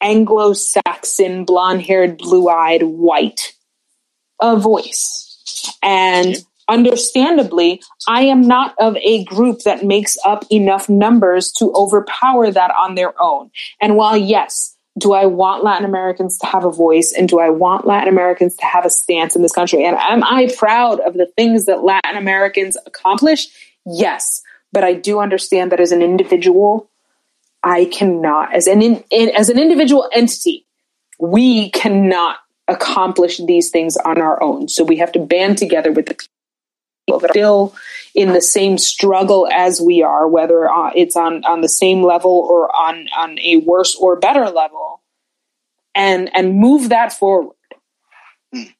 Anglo-Saxon, blonde-haired, blue-eyed, white, a voice. And understandably, I am not of a group that makes up enough numbers to overpower that on their own. And while yes, do I want Latin Americans to have a voice? And do I want Latin Americans to have a stance in this country? And am I proud of the things that Latin Americans accomplish? Yes. But I do understand that as an individual, I cannot, as an, in, in, as an individual entity, we cannot accomplish these things on our own. So we have to band together with the people that are still in the same struggle as we are, whether uh, it's on, on the same level or on, on a worse or better level, and and move that forward. Mm.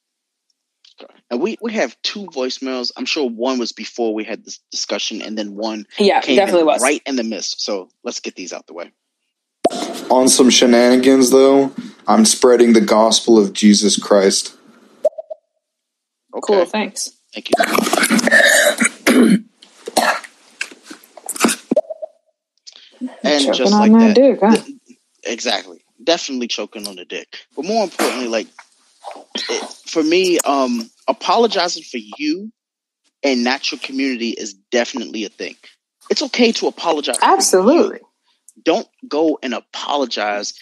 And we, we have two voicemails. I'm sure one was before we had this discussion, and then one yeah, came definitely in was. right in the midst. So let's get these out the way. On some shenanigans, though, I'm spreading the gospel of Jesus Christ. Okay. Cool, thanks. Thank you. And just like that. Dick, huh? Exactly. Definitely choking on the dick. But more importantly, like, it, for me, um, apologizing for you and not your community is definitely a thing. It's okay to apologize. Absolutely. Don't go and apologize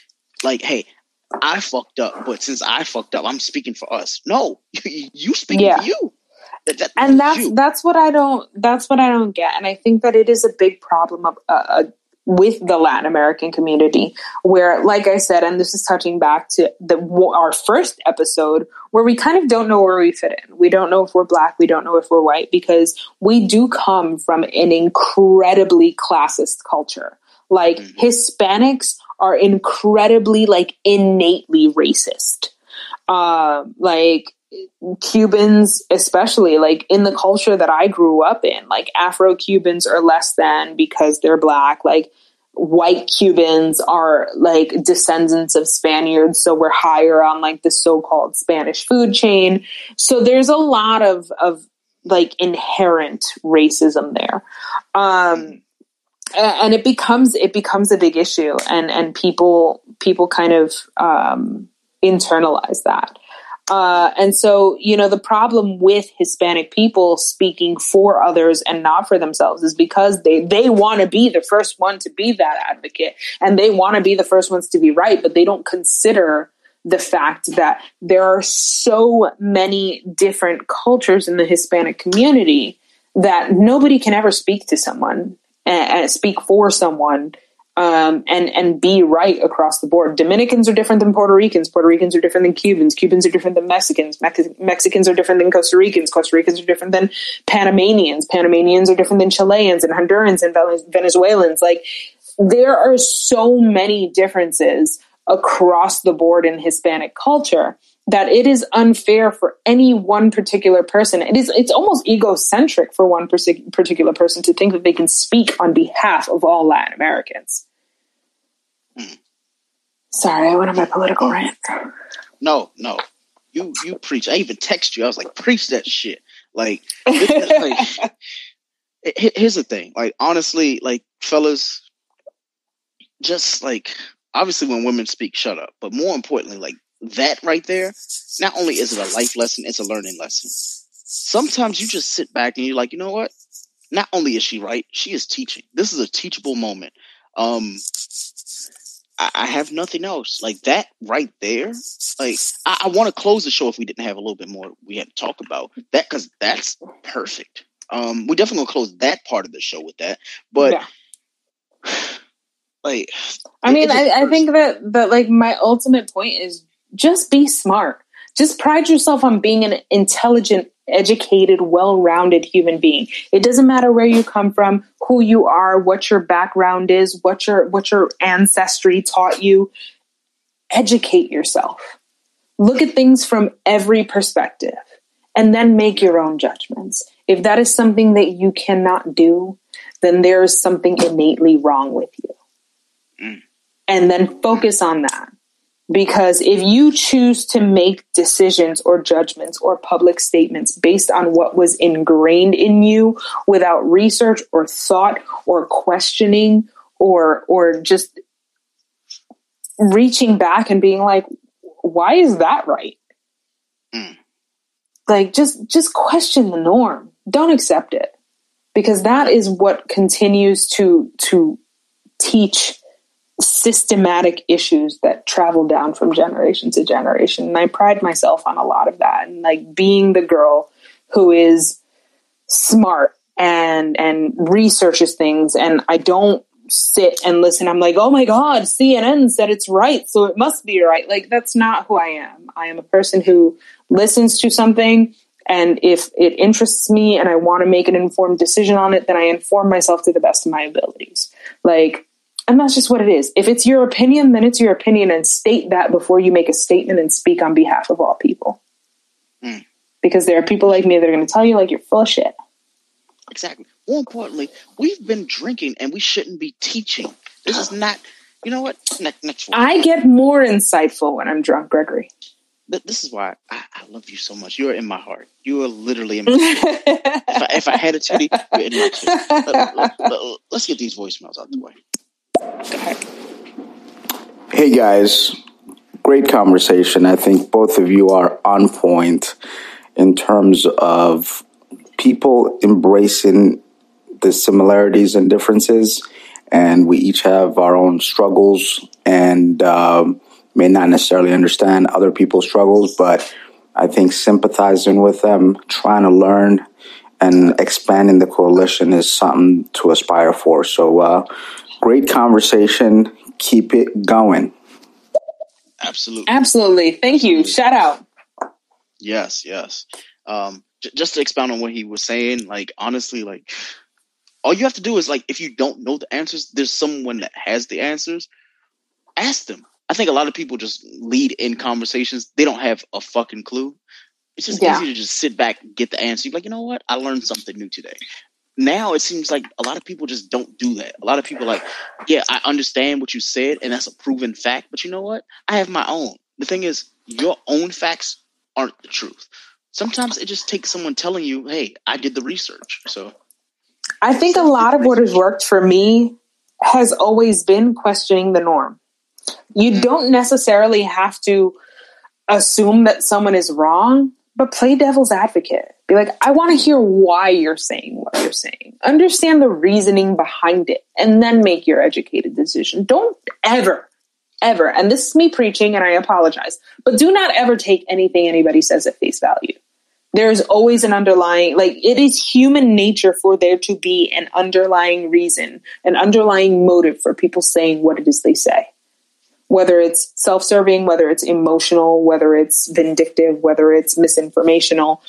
like, hey, I fucked up, but since I fucked up, I'm speaking for us. No, you speak yeah. for you. That, that, and that's you. that's what I don't that's what I don't get. And I think that it is a big problem of uh, with the Latin American community, where, like I said, and this is touching back to the our first episode, where we kind of don't know where we fit in. We don't know if we're black. We don't know if we're white, because we do come from an incredibly classist culture. Like, Hispanics are incredibly, like, innately racist. Uh, like, Cubans especially, like, in the culture that I grew up in, like, Afro-Cubans are less than because they're black. Like, white Cubans are, like, descendants of Spaniards, so we're higher on, like, the so-called Spanish food chain. So there's a lot of, of like, inherent racism there. Um, and it becomes it becomes a big issue, and, and people people kind of um, internalize that. Uh, and so, you know, the problem with Hispanic people speaking for others and not for themselves is because they, they want to be the first one to be that advocate, and they want to be the first ones to be right, but they don't consider the fact that there are so many different cultures in the Hispanic community that nobody can ever speak to someone and speak for someone um, and, and be right across the board. Dominicans are different than Puerto Ricans. Puerto Ricans are different than Cubans. Cubans are different than Mexicans. Mex- Mexicans are different than Costa Ricans. Costa Ricans are different than Panamanians. Panamanians are different than Chileans and Hondurans and Venezuelans. Like, there are so many differences across the board in Hispanic culture that it is unfair for any one particular person. It is, it's almost egocentric for one particular person to think that they can speak on behalf of all Latin Americans. Mm. Sorry, I went on my political rant. No, no. You you preach. I even text you. I was like, preach that shit. Like, like here's the thing. Like, honestly, like, fellas, just, like, obviously when women speak, shut up. But more importantly, like, that right there, not only is it a life lesson, it's a learning lesson. Sometimes you just sit back and you're like, you know what? Not only is she right, she is teaching. This is a teachable moment. Um, I, I have nothing else. Like, that right there, like, I, I want to close the show if we didn't have a little bit more we had to talk about. That, because that's perfect. Um, we're definitely going to close that part of the show with that. But... Yeah. Like, I mean, I, I think that, that, like, my ultimate point is, just be smart. Just pride yourself on being an intelligent, educated, well-rounded human being. It doesn't matter where you come from, who you are, what your background is, what your what your ancestry taught you. Educate yourself. Look at things from every perspective, and then make your own judgments. If that is something that you cannot do, then there is something innately wrong with you. Mm. And then focus on that. Because if you choose to make decisions or judgments or public statements based on what was ingrained in you without research or thought or questioning or or just reaching back and being like, why is that right? Mm. Like, just just question the norm. Don't accept it. Because that is what continues to to teach systematic issues that travel down from generation to generation. And I pride myself on a lot of that, and, like, being the girl who is smart and and researches things, and I don't sit and listen. I'm like, oh my God, C N N said it's right, so it must be right. Like, that's not who I am. I am a person who listens to something, and if it interests me and I want to make an informed decision on it, then I inform myself to the best of my abilities. Like, and that's just what it is. If it's your opinion, then it's your opinion, and state that before you make a statement and speak on behalf of all people. Mm. Because there are people like me that are going to tell you, like, you're full of shit. Exactly. More importantly, we've been drinking and we shouldn't be teaching. This is not, you know what? Next, next one. I get more insightful when I'm drunk, Gregory. th- this is why I, I love you so much. You are in my heart. You are literally in my heart. if, I, if I had a titty, you're in my titty. Let, let, let, let's get these voicemails out the way. Hey, guys. Great conversation. I think both of you are on point in terms of people embracing the similarities and differences. And we each have our own struggles and um, may not necessarily understand other people's struggles. But I think sympathizing with them, trying to learn, and expanding the coalition is something to aspire for. So uh, great conversation. Keep it going. Absolutely. Absolutely. Thank you. Absolutely. Shout out. Yes, yes. Um, j- just to expound on what he was saying, like, honestly, like, all you have to do is, like, if you don't know the answers, there's someone that has the answers. Ask them. I think a lot of people just lead in conversations. They don't have a fucking clue. It's just yeah. easy to just sit back and get the answer. You're like, you know what? I learned something new today. Now it seems like a lot of people just don't do that. A lot of people are like, yeah, I understand what you said, and that's a proven fact. But you know what? I have my own. The thing is, your own facts aren't the truth. Sometimes it just takes someone telling you, hey, I did the research. So I think a lot of what has worked for me has always been questioning the norm. You don't necessarily have to assume that someone is wrong, but play devil's advocate. Be like, I want to hear why you're saying what you're saying. Understand the reasoning behind it and then make your educated decision. Don't ever, ever, and this is me preaching and I apologize, but do not ever take anything anybody says at face value. There's always an underlying, like, it is human nature for there to be an underlying reason, an underlying motive for people saying what it is they say. Whether it's self-serving, whether it's emotional, whether it's vindictive, whether it's misinformational,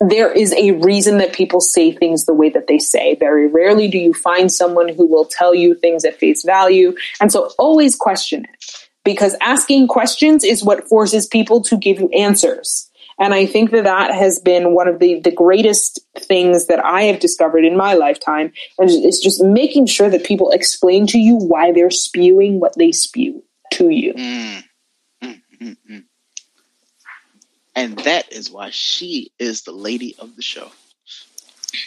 there is a reason that people say things the way that they say. Very rarely do you find someone who will tell you things at face value. And so always question it, because asking questions is what forces people to give you answers. And I think that that has been one of the, the greatest things that I have discovered in my lifetime. And it's just making sure that people explain to you why they're spewing what they spew to you. Mm, mm, mm, mm. And that is why she is the lady of the show.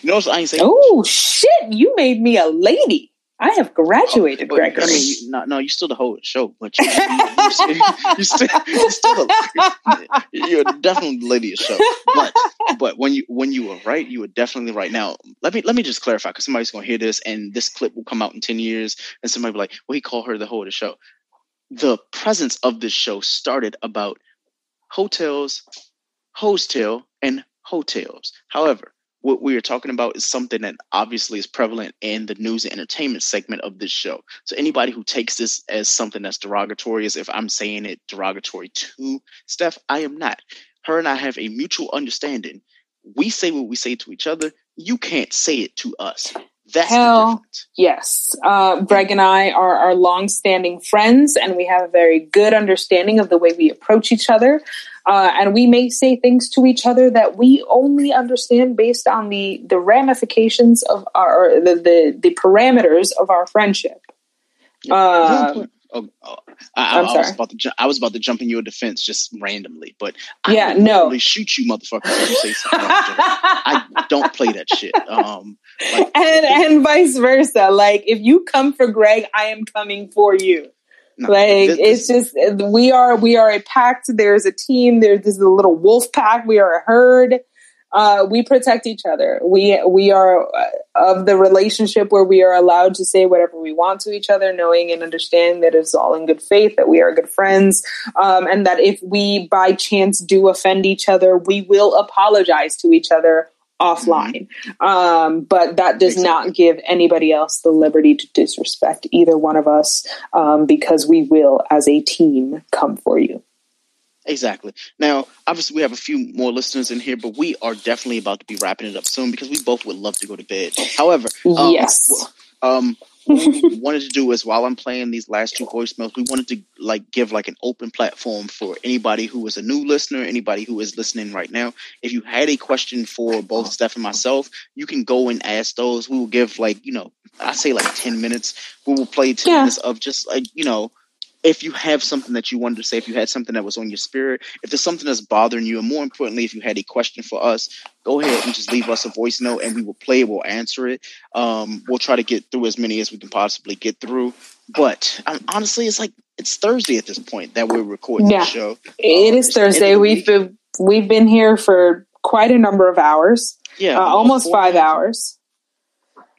You know, so I ain't saying. Oh shit! You made me a lady. I have graduated, oh, Gregory. I mean, you, no, no, you're still the whole show, but you, you're, still, you're, still, you're still a, you're definitely the lady of the show. But but when you when you were right, you were definitely right. Now let me let me just clarify, because somebody's gonna hear this, and this clip will come out in ten years, and somebody will be like, "Well, he called her the whole of the show." The presence of this show started about hotels, hostel, and hotels. However, what we are talking about is something that obviously is prevalent in the news and entertainment segment of this show. So anybody who takes this as something that's derogatory, as if I'm saying it derogatory to Steph, I am not. Her and I have a mutual understanding. We say what we say to each other. You can't say it to us. That's Hell yes. Uh, Greg and I are our longstanding friends, and we have a very good understanding of the way we approach each other. Uh, and we may say things to each other that we only understand based on the, the ramifications of our, the, the, the parameters of our friendship. Uh, oh, oh, I, I, I'm sorry. I was about to ju- I was about to jump in your defense just randomly, but I yeah, no. shoot you motherfuckers if you say something like that. I don't play that shit. Um, like, and it, and vice versa. Like, if you come for Greg, I am coming for you. No, like this, it's just we are we are a pact. There's a team. There's this is a little wolf pack. We are a herd. Uh, we protect each other. We we are of the relationship where we are allowed to say whatever we want to each other, knowing and understanding that it's all in good faith, that we are good friends, um, and that if we by chance do offend each other, we will apologize to each other offline. Mm-hmm. Um, but that does exactly. not give anybody else the liberty to disrespect either one of us, um, because we will, as a team, come for you. Exactly. Now, obviously, we have a few more listeners in here, but we are definitely about to be wrapping it up soon because we both would love to go to bed. However, um, yes. Um, what we wanted to do is, while I'm playing these last two voicemails, we wanted to like give like an open platform for anybody who is a new listener, anybody who is listening right now. If you had a question for both Steph and myself, you can go and ask those. We will give like, you know, I say like ten minutes. We will play ten yeah. minutes of just like, you know, if you have something that you wanted to say, if you had something that was on your spirit, if there's something that's bothering you, and more importantly, if you had a question for us, go ahead and just leave us a voice note and we will play it. We'll answer it. Um, we'll try to get through as many as we can possibly get through. But um, honestly, it's like it's Thursday at this point that we're recording yeah, the show. Um, it is Thursday. We've been, we've been here for quite a number of hours. Yeah, uh, almost five hours.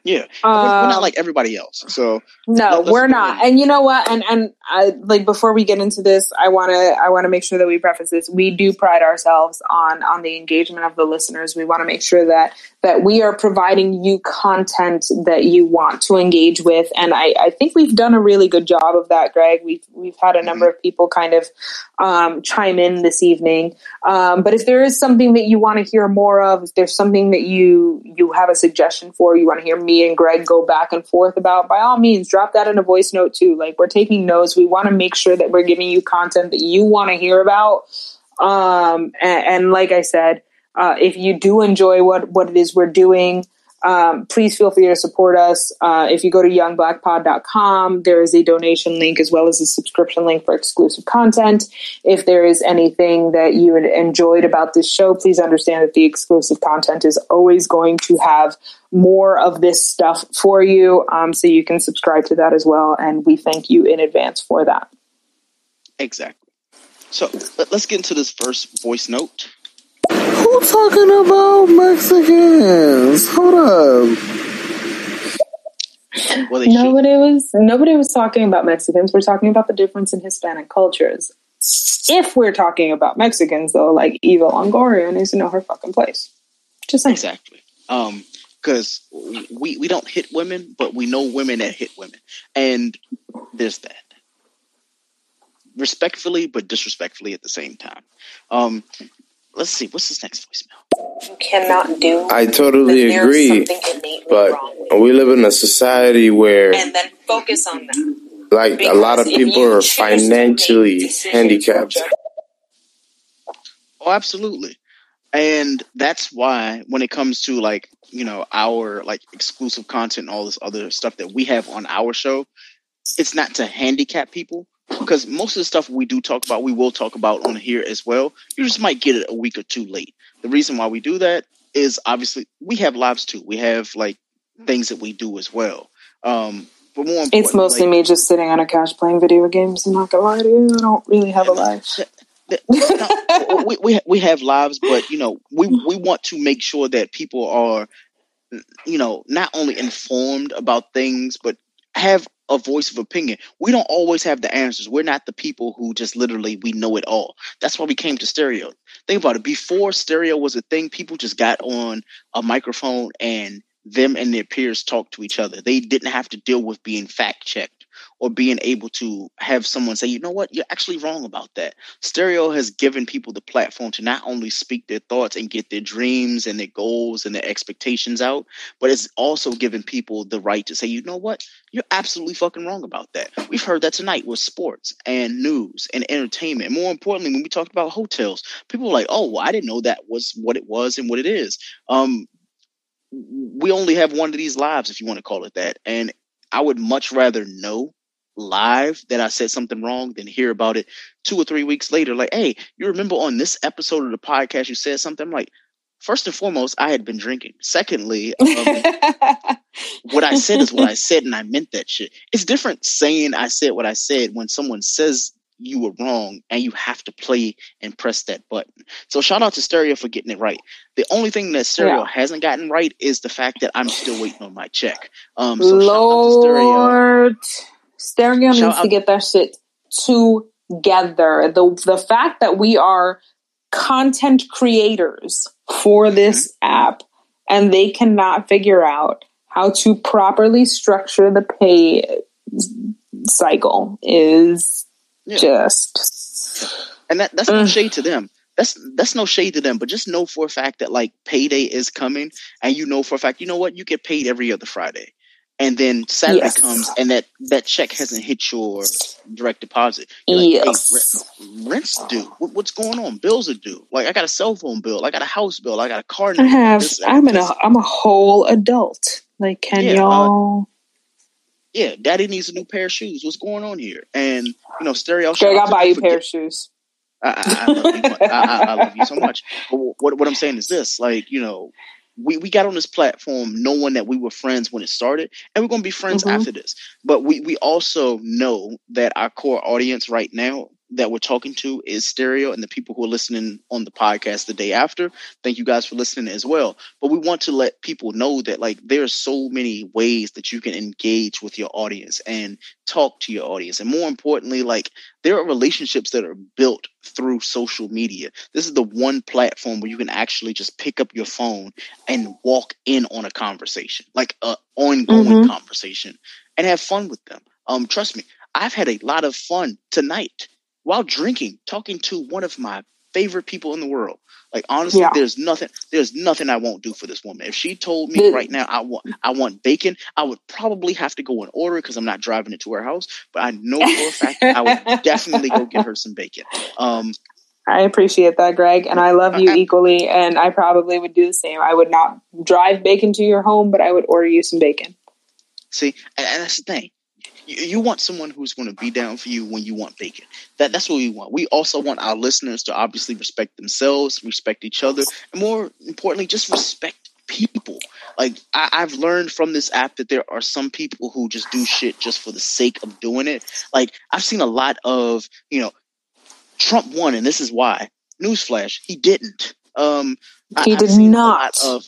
Yeah, um, we're, we're not like everybody else. So no, we're not. And you know what? And and I, like before we get into this, I wanna I wanna make sure that we preface this. We do pride ourselves on on the engagement of the listeners. We want to make sure that that we are providing you content that you want to engage with. And I, I think we've done a really good job of that, Greg. We've we've had a number mm-hmm. of people kind of um, chime in this evening. Um, but if there is something that you want to hear more of, if there's something that you you have a suggestion for, you want to hear me and Greg go back and forth about, by all means, drop that in a voice note too. Like, we're taking notes. We want to make sure that we're giving you content that you want to hear about. Um, and, and like I said, Uh, if you do enjoy what, what it is we're doing, um, please feel free to support us. Uh, if you go to young black pod dot com, there is a donation link as well as a subscription link for exclusive content. If there is anything that you enjoyed about this show, please understand that the exclusive content is always going to have more of this stuff for you. Um, so you can subscribe to that as well. And we thank you in advance for that. Exactly. So let's get into this first voice note. Who talking about Mexicans? Hold up. Well, nobody should. was nobody was talking about Mexicans. We're talking about the difference in Hispanic cultures. If we're talking about Mexicans, though, like Eva Longoria needs to know her fucking place. Just saying. Exactly. Um, because we we don't hit women, but we know women that hit women, and there's that. Respectfully, but disrespectfully at the same time. Um. Let's see. What's this next voicemail? You cannot do. I totally agree. But we live in a society where, and then focus on that. Like because a lot of people are financially handicapped. Oh, absolutely. And that's why when it comes to like, you know, our like exclusive content and all this other stuff that we have on our show, it's not to handicap people. Because most of the stuff we do talk about, we will talk about on here as well. You just might get it a week or two late. The reason why we do that is obviously we have lives too. We have like things that we do as well. Um, but more importantly, it's mostly like, me just sitting on a couch playing video games. I'm not gonna lie to you, I don't really have a life. no, we, we we have lives, but you know we we want to make sure that people are, you know, not only informed about things, but have a voice of opinion. We don't always have the answers. We're not the people who just literally we know it all. That's why we came to stereo. Think about it. Before stereo was a thing, people just got on a microphone and them and their peers talked to each other. They didn't have to deal with being fact checked or being able to have someone say, you know what, you're actually wrong about that. Stereo has given people the platform to not only speak their thoughts and get their dreams and their goals and their expectations out, but it's also given people the right to say, you know what, you're absolutely fucking wrong about that. We've heard that tonight with sports and news and entertainment. More importantly, when we talked about hotels, people were like, oh, well, I didn't know that was what it was and what it is. Um, we only have one of these lives, if you want to call it that. And I would much rather know live that I said something wrong than hear about it two or three weeks later. Like, hey, you remember on this episode of the podcast, you said something? I'm like, first and foremost, I had been drinking. Secondly, um, what I said is what I said, and I meant that shit. It's different saying I said what I said when someone says you were wrong and you have to play and press that button. So shout out to Stereo for getting it right. The only thing that Stereo yeah. hasn't gotten right is the fact that I'm still waiting on my check. Um, so Lord, Stereo, stereo needs out- to get that shit together. The the fact that we are content creators for this mm-hmm. app and they cannot figure out how to properly structure the pay cycle is Yeah. Just and that that's no shade to them. That's that's no shade to them, but just know for a fact that like payday is coming, and you know for a fact, you know what, you get paid every other Friday, and then Saturday yes. comes, and that, that check hasn't hit your direct deposit. You're like, yes, hey, rent, rent's due. What, what's going on? Bills are due. Like I got a cell phone bill, I got a house bill, I got a car. I have. This, I'm this. in a. I'm a whole adult. Like, can yeah, y'all? Uh, yeah, daddy needs a new pair of shoes. What's going on here? And, you know, stereo. Greg, I'll buy you a pair of shoes. I, I, I, love you, I, I love you so much. But what, what I'm saying is this, like, you know, we, we got on this platform knowing that we were friends when it started, and we're going to be friends mm-hmm. after this. But we, we also know that our core audience right now that we're talking to is stereo and the people who are listening on the podcast the day after. Thank you guys for listening as well. But we want to let people know that, like, there are so many ways that you can engage with your audience and talk to your audience. And more importantly, like, there are relationships that are built through social media. This is the one platform where you can actually just pick up your phone and walk in on a conversation, like an ongoing mm-hmm. conversation, and have fun with them. Um, trust me, I've had a lot of fun tonight while drinking, talking to one of my favorite people in the world. Like, honestly, yeah. there's nothing, there's nothing I won't do for this woman. If she told me right now, I want, I want bacon, I would probably have to go and order it because I'm not driving it to her house. But I know for a fact I would definitely go get her some bacon. Um, I appreciate that, Greg, and I love you I, equally. And I probably would do the same. I would not drive bacon to your home, but I would order you some bacon. See, and, and that's the thing. You want someone who's going to be down for you when you want bacon. That, that's what we want. We also want our listeners to obviously respect themselves, respect each other, and more importantly, just respect people. Like, I, I've learned from this app that there are some people who just do shit just for the sake of doing it. Like, I've seen a lot of, you know, Trump won, and this is why. Newsflash, he didn't. Um, he I, did not. Of,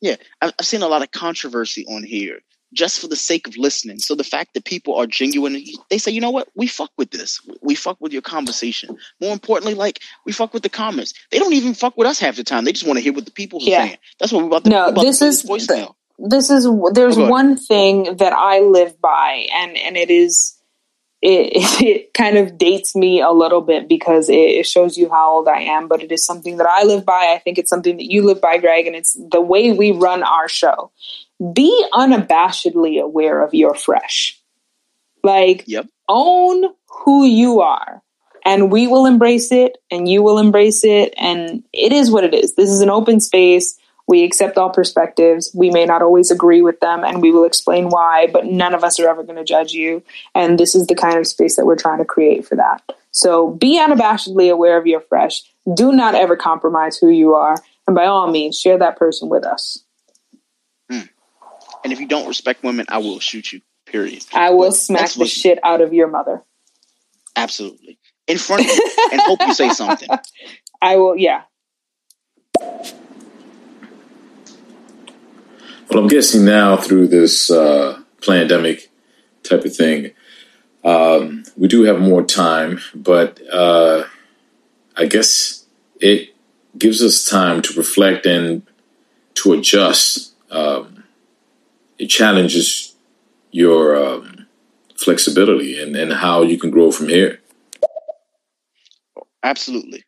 yeah, I, I've seen a lot of controversy on here, just for the sake of listening. So the fact that people are genuine, they say, you know what? We fuck with this. We fuck with your conversation. More importantly, like, we fuck with the comments. They don't even fuck with us half the time. They just want to hear what the people are yeah. saying. That's what we're about to no, about this to is, voice now. This is, there's oh, one thing that I live by, and, and it is, it, it kind of dates me a little bit because it, it shows you how old I am, but it is something that I live by. I think it's something that you live by, Greg, and it's the way we run our show. Be unabashedly aware of your fresh. Like, yep. own who you are, and we will embrace it, and you will embrace it, and it is what it is. This is an open space. We accept all perspectives. We may not always agree with them, and we will explain why, but none of us are ever going to judge you, and this is the kind of space that we're trying to create for that. So be unabashedly aware of your fresh. Do not ever compromise who you are, and by all means, share that person with us. And if you don't respect women, I will shoot you, period. I will but smack the shit out of your mother. Absolutely. In front of you, and hope you say something. I will, yeah. Well, I'm guessing now through this uh, pandemic type of thing, um, we do have more time, but uh, I guess it gives us time to reflect and to adjust. Um, It challenges your um, flexibility and, and how you can grow from here. Absolutely.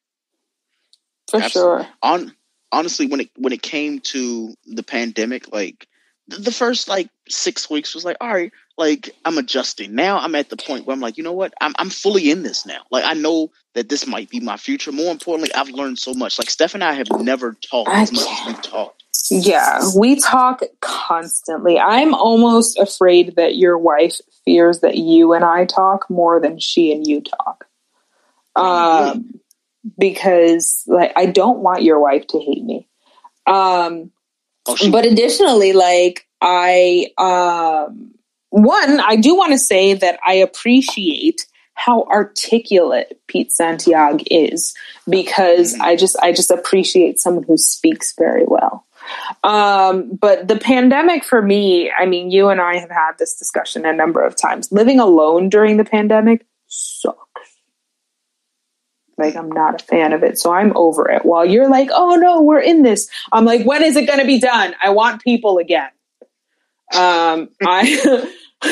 For Absolutely. sure. On, honestly, when it when it came to the pandemic, like the first like six weeks was like, all right, like I'm adjusting. Now I'm at the point where I'm like, you know what? I'm I'm fully in this now. Like, I know that this might be my future. More importantly, I've learned so much. Like, Steph and I have never talked I as much as we've talked. Yeah, we talk constantly. I'm almost afraid that your wife fears that you and I talk more than she and you talk. Um, because like I don't want your wife to hate me. Um, but additionally, like I, um, one, I do want to say that I appreciate how articulate Pete Santiago is, because I just, I just appreciate someone who speaks very well. Um, but the pandemic for me, I mean, you and I have had this discussion a number of times. Living alone during the pandemic sucks. Like, I'm not a fan of it, so I'm over it. While you're like, oh no, we're in this. I'm like, when is it going to be done? I want people again. Um, I,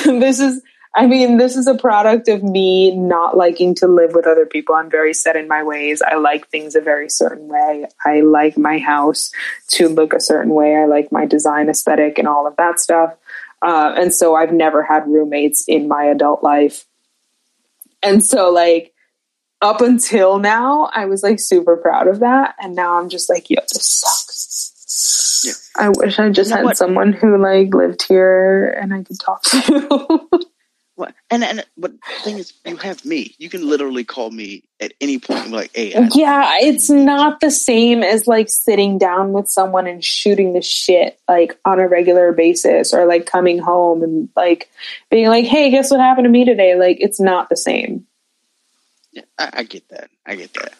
this is, I mean, this is a product of me not liking to live with other people. I'm very set in my ways. I like things a very certain way. I like my house to look a certain way. I like my design aesthetic and all of that stuff. Uh, and so I've never had roommates in my adult life. And so, like, up until now, I was, like, super proud of that. And now I'm just like, yo, this sucks. Yeah. I wish I just you know had what? someone who like lived here and I could talk to. Well, and and but the thing is, you have me. You can literally call me at any point and be like, "Hey." I yeah, it's not the same as like sitting down with someone and shooting the shit like on a regular basis, or like coming home and like being like, "Hey, guess what happened to me today?" Like, it's not the same. Yeah, I, I get that. I get that.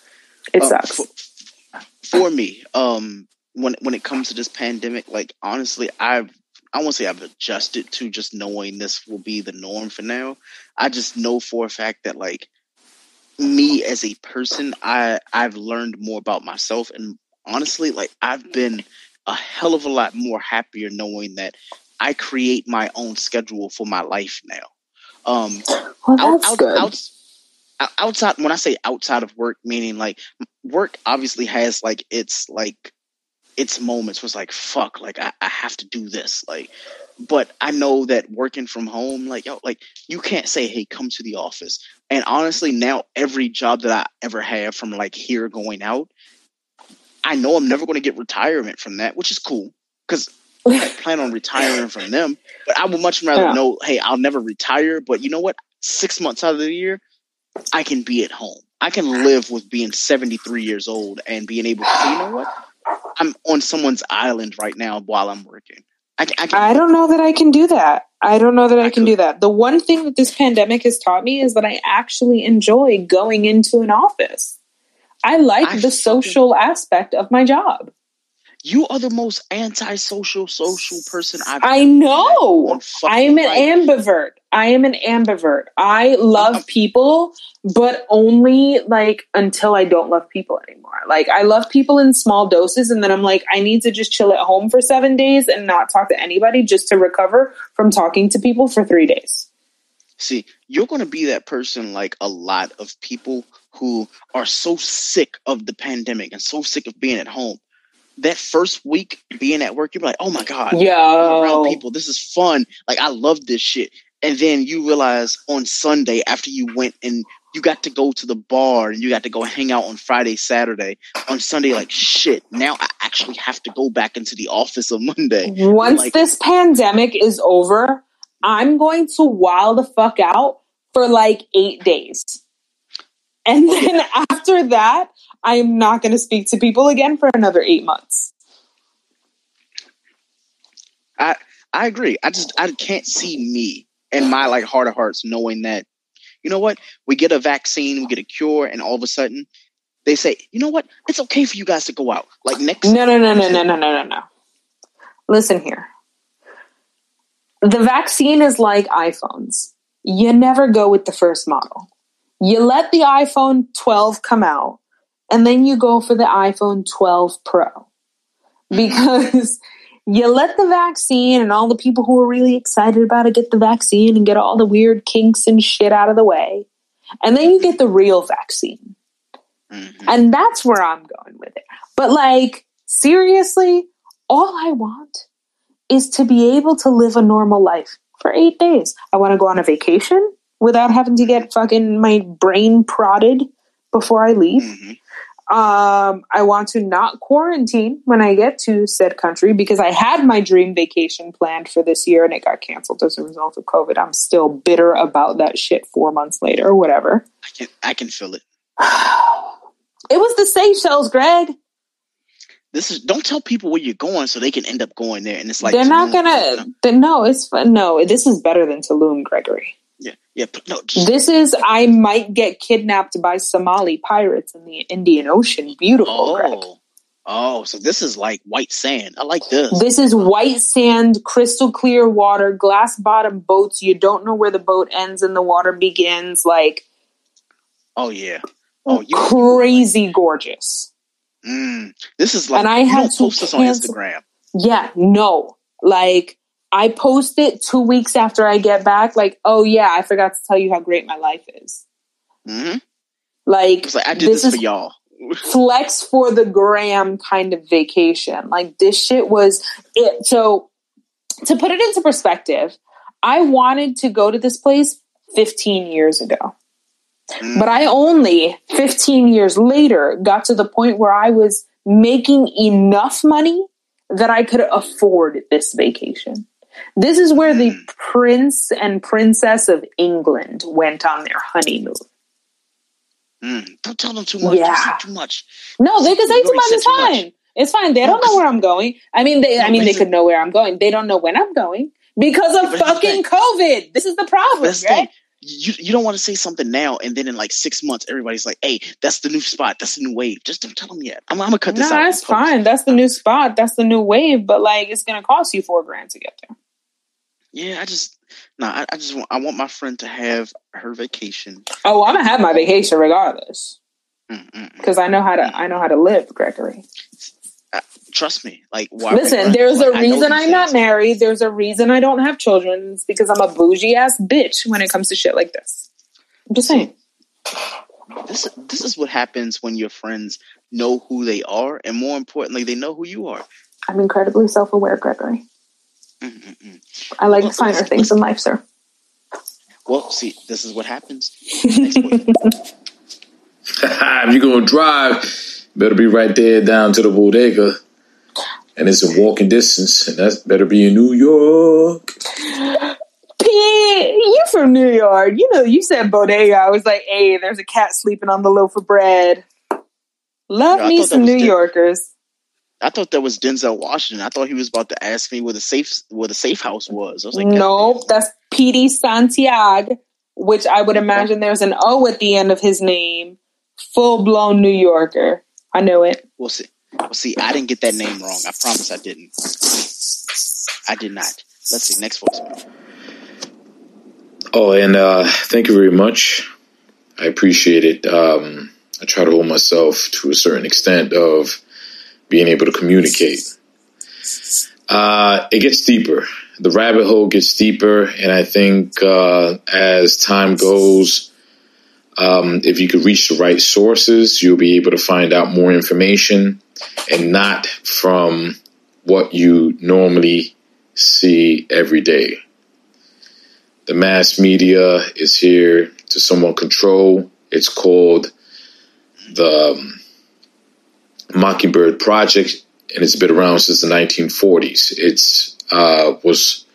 It um, sucks for, for me. Um, when when it comes to this pandemic, like honestly, I've. I won't say I've adjusted to just knowing this will be the norm for now. I just know for a fact that like me as a person, I I've learned more about myself. And honestly, like I've been a hell of a lot more happier knowing that I create my own schedule for my life now. Um, well, that's out, out, good. Out, outside, when I say outside of work, meaning like work obviously has like, it's like, its moments was like, fuck, like I, I have to do this. Like, but I know that working from home, like, yo, like you can't say, hey, come to the office. And honestly, now every job that I ever have from like here going out, I know I'm never going to get retirement from that, which is cool. Cause I plan on retiring from them, but I would much rather yeah. know, hey, I'll never retire, but you know what? Six months out of the year, I can be at home. I can live with being seventy-three years old and being able to say, you know what? I'm on someone's island right now while I'm working. I, I, can, I don't know that I can do that. I don't know that I, I can could. do that. The one thing that this pandemic has taught me is that I actually enjoy going into an office. I like I the social fucking, aspect of my job. You are the most antisocial social person I've I ever know. I am an life. ambivert. I am an ambivert. I love I'm, people, but only like until I don't love people anymore. Like I love people in small doses. And then I'm like, I need to just chill at home for seven days and not talk to anybody just to recover from talking to people for three days. See, you're going to be that person like a lot of people who are so sick of the pandemic and so sick of being at home. That first week being at work, you're like, oh my God, Yo. I'm around people. This is fun. Like, I love this shit. And then you realize on Sunday after you went and you got to go to the bar and you got to go hang out on Friday, Saturday, on Sunday, like, shit, now I actually have to go back into the office on Monday. Once like, this pandemic is over, I'm going to wild the fuck out for like eight days. And then yeah. after that, I am not going to speak to people again for another eight months. I I agree. I just I can't see me in my like heart of hearts knowing that, you know what, we get a vaccine, we get a cure, and all of a sudden they say, you know what, it's okay for you guys to go out. Like next. No no no no no no no no no. Listen here. The vaccine is like iPhones. You never go with the first model. You let the iPhone twelve come out. And then you go for the iPhone twelve Pro because you let the vaccine and all the people who are really excited about it get the vaccine and get all the weird kinks and shit out of the way. And then you get the real vaccine. Mm-hmm. And that's where I'm going with it. But like, seriously, all I want is to be able to live a normal life for eight days. I want to go on a vacation without having to get fucking my brain prodded before I leave. Mm-hmm. Um, I want to not quarantine when I get to said country because I had my dream vacation planned for this year and it got canceled as a result of COVID. I'm still bitter about that shit four months later or whatever. I can, I can feel it. It was the Seychelles, Greg. This is don't tell people where you're going so they can end up going there. And it's like, they're not going to, no, it's fun. No, this is better than Tulum, Gregory. Yeah, yeah. No, just, this is I might get kidnapped by Somali pirates in the Indian Ocean. Beautiful. Oh, Greg. Oh, so this is like white sand. I like this. This is white sand, crystal clear water, glass bottom boats. You don't know where the boat ends and the water begins. Like, oh yeah, oh you crazy like, gorgeous. Mm, this is like, and I you had don't to post cancel. This on Instagram. Yeah, no, like. I post it two weeks after I get back. Like, oh yeah, I forgot to tell you how great my life is. Mm-hmm. Like, like, I did this, this for y'all. Flex for the gram kind of vacation. Like this shit was it. So to put it into perspective, I wanted to go to this place fifteen years ago, mm. but I only fifteen years later got to the point where I was making enough money that I could afford this vacation. This is where the Prince and Princess of England went on their honeymoon. Mm, don't tell them too much. Yeah. Don't say too much. No, they can say too much. It's fine. It's fine. They don't know where I'm going. I mean, they. I mean, they could know where I'm going. They don't know when I'm going because of fucking COVID. This is the problem, right? You you don't want to say something now, and then in like six months, everybody's like, "Hey, that's the new spot. That's the new wave." Just don't tell them yet. I'm, I'm gonna cut this out. No, that's fine. That's the new spot. That's the new wave. But like, it's gonna cost you four grand to get there. Yeah, I just no. Nah, I, I just want, I want my friend to have her vacation. Oh, well, I'm gonna have my vacation regardless, because I know how to. I know how to live, Gregory. Uh, trust me. Like, why listen, there's like, a reason I'm not married. There's a reason I don't have children. It's because I'm a bougie ass bitch when it comes to shit like this. I'm just saying. This this is what happens when your friends know who they are, and more importantly, they know who you are. I'm incredibly self aware, Gregory. Mm-mm-mm. I like well, finer let's, things let's, in life, sir. Well, see, this is what happens. If you're gonna drive. Better be right there down to the bodega. And it's a walking distance. And that's better be in New York. Pete, you from New York. You know, you said bodega. I was like, hey, there's a cat sleeping on the loaf of bread. Love Yo, me some New Den- Yorkers. I thought that was Denzel Washington. I thought he was about to ask me where the safe where the safe house was. I was like, nope, that's Petey Santiago, which I would imagine there's an O at the end of his name. Full-blown New Yorker. I know it. We'll see. We'll see. I didn't get that name wrong. I promise I didn't. I did not. Let's see. Next voicemail. Oh, and uh, thank you very much. I appreciate it. Um, I try to hold myself to a certain extent of being able to communicate. Uh, it gets deeper. The rabbit hole gets deeper. And I think uh, as time goes, Um, if you could reach the right sources, you'll be able to find out more information and not from what you normally see every day. The mass media is here to somewhat control. It's called the Mockingbird Project, and it's been around since the nineteen forties. It's uh, was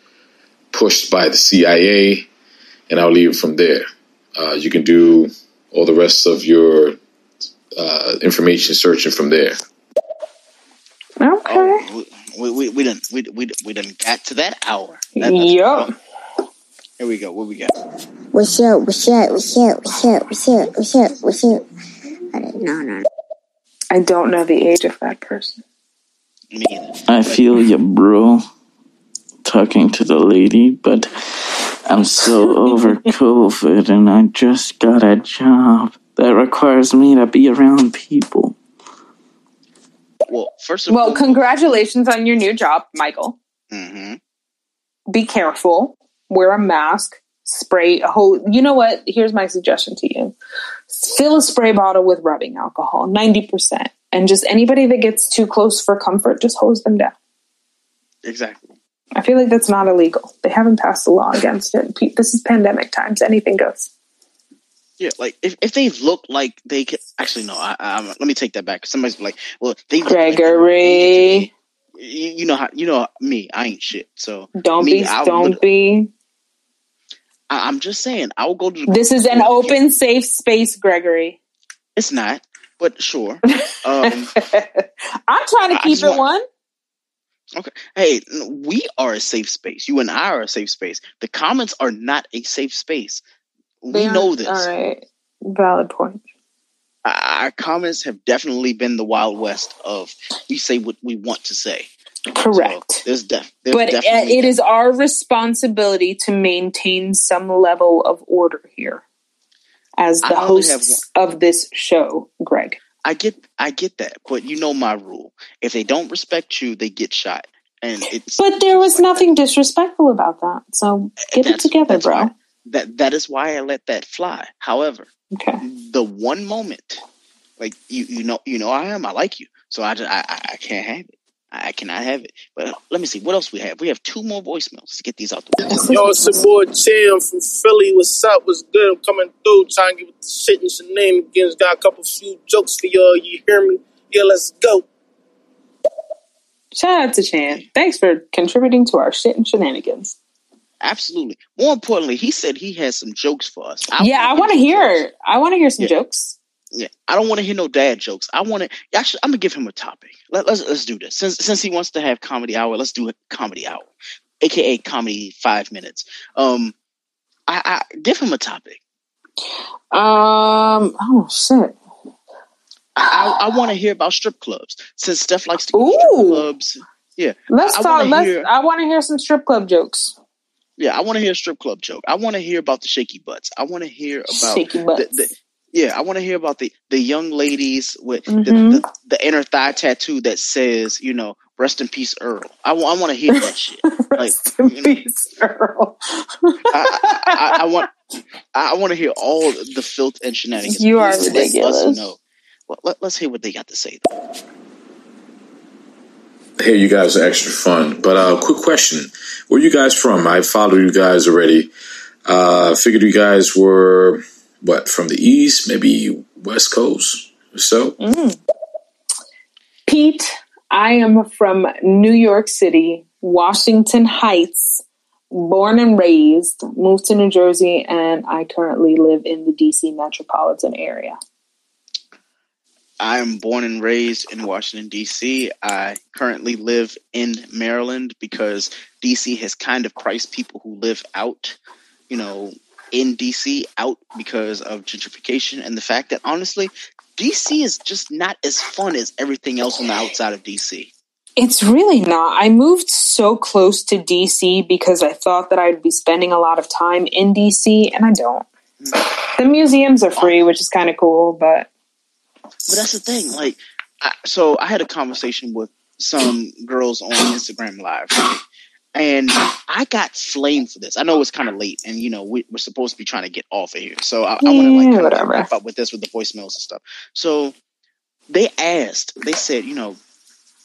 pushed by the C I A, and I'll leave it from there. Uh, you can do all the rest of your uh, information searching from there. Okay. Oh, we we we done we we we done got to that hour. That, yep. Here we go. What we got? What's up? What's up? What's up? What's up? What's up? What's up? What's up? I don't know. No. I don't know the age of that person. Me either. I feel you, bro. Talking to the lady, but. I'm so over COVID and I just got a job that requires me to be around people. Well, first of all, well, congratulations on your new job, Michael. Mm-hmm. Be careful. Wear a mask. Spray. Ho- you know what? Here's my suggestion to you. Fill a spray bottle with rubbing alcohol, ninety percent. And just anybody that gets too close for comfort, just hose them down. Exactly. I feel like that's not illegal. They haven't passed a law against it. This is pandemic times. Anything goes. Yeah, like if, if they look like they could actually no. I, I, let me take that back. Somebody's like, well, they Gregory. Like, you know how you know me. I ain't shit. So don't me, be. I don't be. I, I'm just saying. I will go to. The this is an open, here. Safe space, Gregory. It's not, but sure. Um, I'm trying to keep it want, one. Okay. Hey, we are a safe space. You and I are a safe space. The comments are not a safe space. We know this. All right. Valid point. Our comments have definitely been the Wild West of we say what we want to say. Correct. So there's def- there's but definitely it is our responsibility to maintain some level of order here as the hosts of this show, Greg. I get, I get that, but you know my rule. If they don't respect you, they get shot. And it's but there was nothing disrespectful about that. So get it together, bro. Why, that that is why I let that fly. However, okay. The one moment, like you, you know, you know, I am. I like you, so I, just, I, I can't have it. I cannot have it. But let me see what else we have. We have two more voicemails. Let's get these out the way. Yo, it's your boy Tim from Philly. What's up? What's good? I'm coming through, trying to get with the shit and some name again. Got a couple few jokes for y'all. You hear me? Yeah, let's go. Shout out to Chan. Thanks for contributing to our shit and shenanigans. Absolutely. More importantly, he said he has some jokes for us. I yeah, I want to hear. Jokes. I want to hear some yeah. jokes. Yeah, I don't want to hear no dad jokes. I want to. Actually, I'm gonna give him a topic. Let, let's let's do this. Since since he wants to have comedy hour, let's do a comedy hour, aka comedy five minutes. Um, I, I give him a topic. Um. Oh shit. I, I, I want to hear about strip clubs since Steph likes to go to strip clubs. Yeah, let's I talk. Let's. Hear, I want to hear some strip club jokes. Yeah, I want to hear a strip club joke. I want to hear about the shaky butts. I want to hear about shaky butts. The, the, yeah, I want to hear about the, the young ladies with mm-hmm. the, the, the inner thigh tattoo that says, you know, rest in peace, Earl. I, w- I want to hear that shit. Rest like, in peace, know, Earl. I, I, I want. I want to hear all the filth and shenanigans. You are ridiculous. Let us know. Well, let, let's hear what they got to say. Though. Hey, you guys are extra fun. But uh, quick question. Where are you guys from? I follow you guys already. Uh, figured you guys were, what, from the East? Maybe West Coast or so? Mm. Pete, I am from New York City, Washington Heights, born and raised, moved to New Jersey, and I currently live in the D C metropolitan area. I am born and raised in Washington, D C. I currently live in Maryland because D C has kind of priced people who live out, you know, in D C out because of gentrification and the fact that, honestly, D C is just not as fun as everything else on the outside of D C. It's really not. I moved so close to D C because I thought that I'd be spending a lot of time in D C, and I don't. The museums are free, which is kind of cool, but... But that's the thing. Like, I, so I had a conversation with some girls on Instagram Live, right? And I got flamed for this. I know it's kind of late, and you know we, we're supposed to be trying to get off of here. So I, I want to like wrap up with this with the voicemails and stuff. So they asked. They said, you know,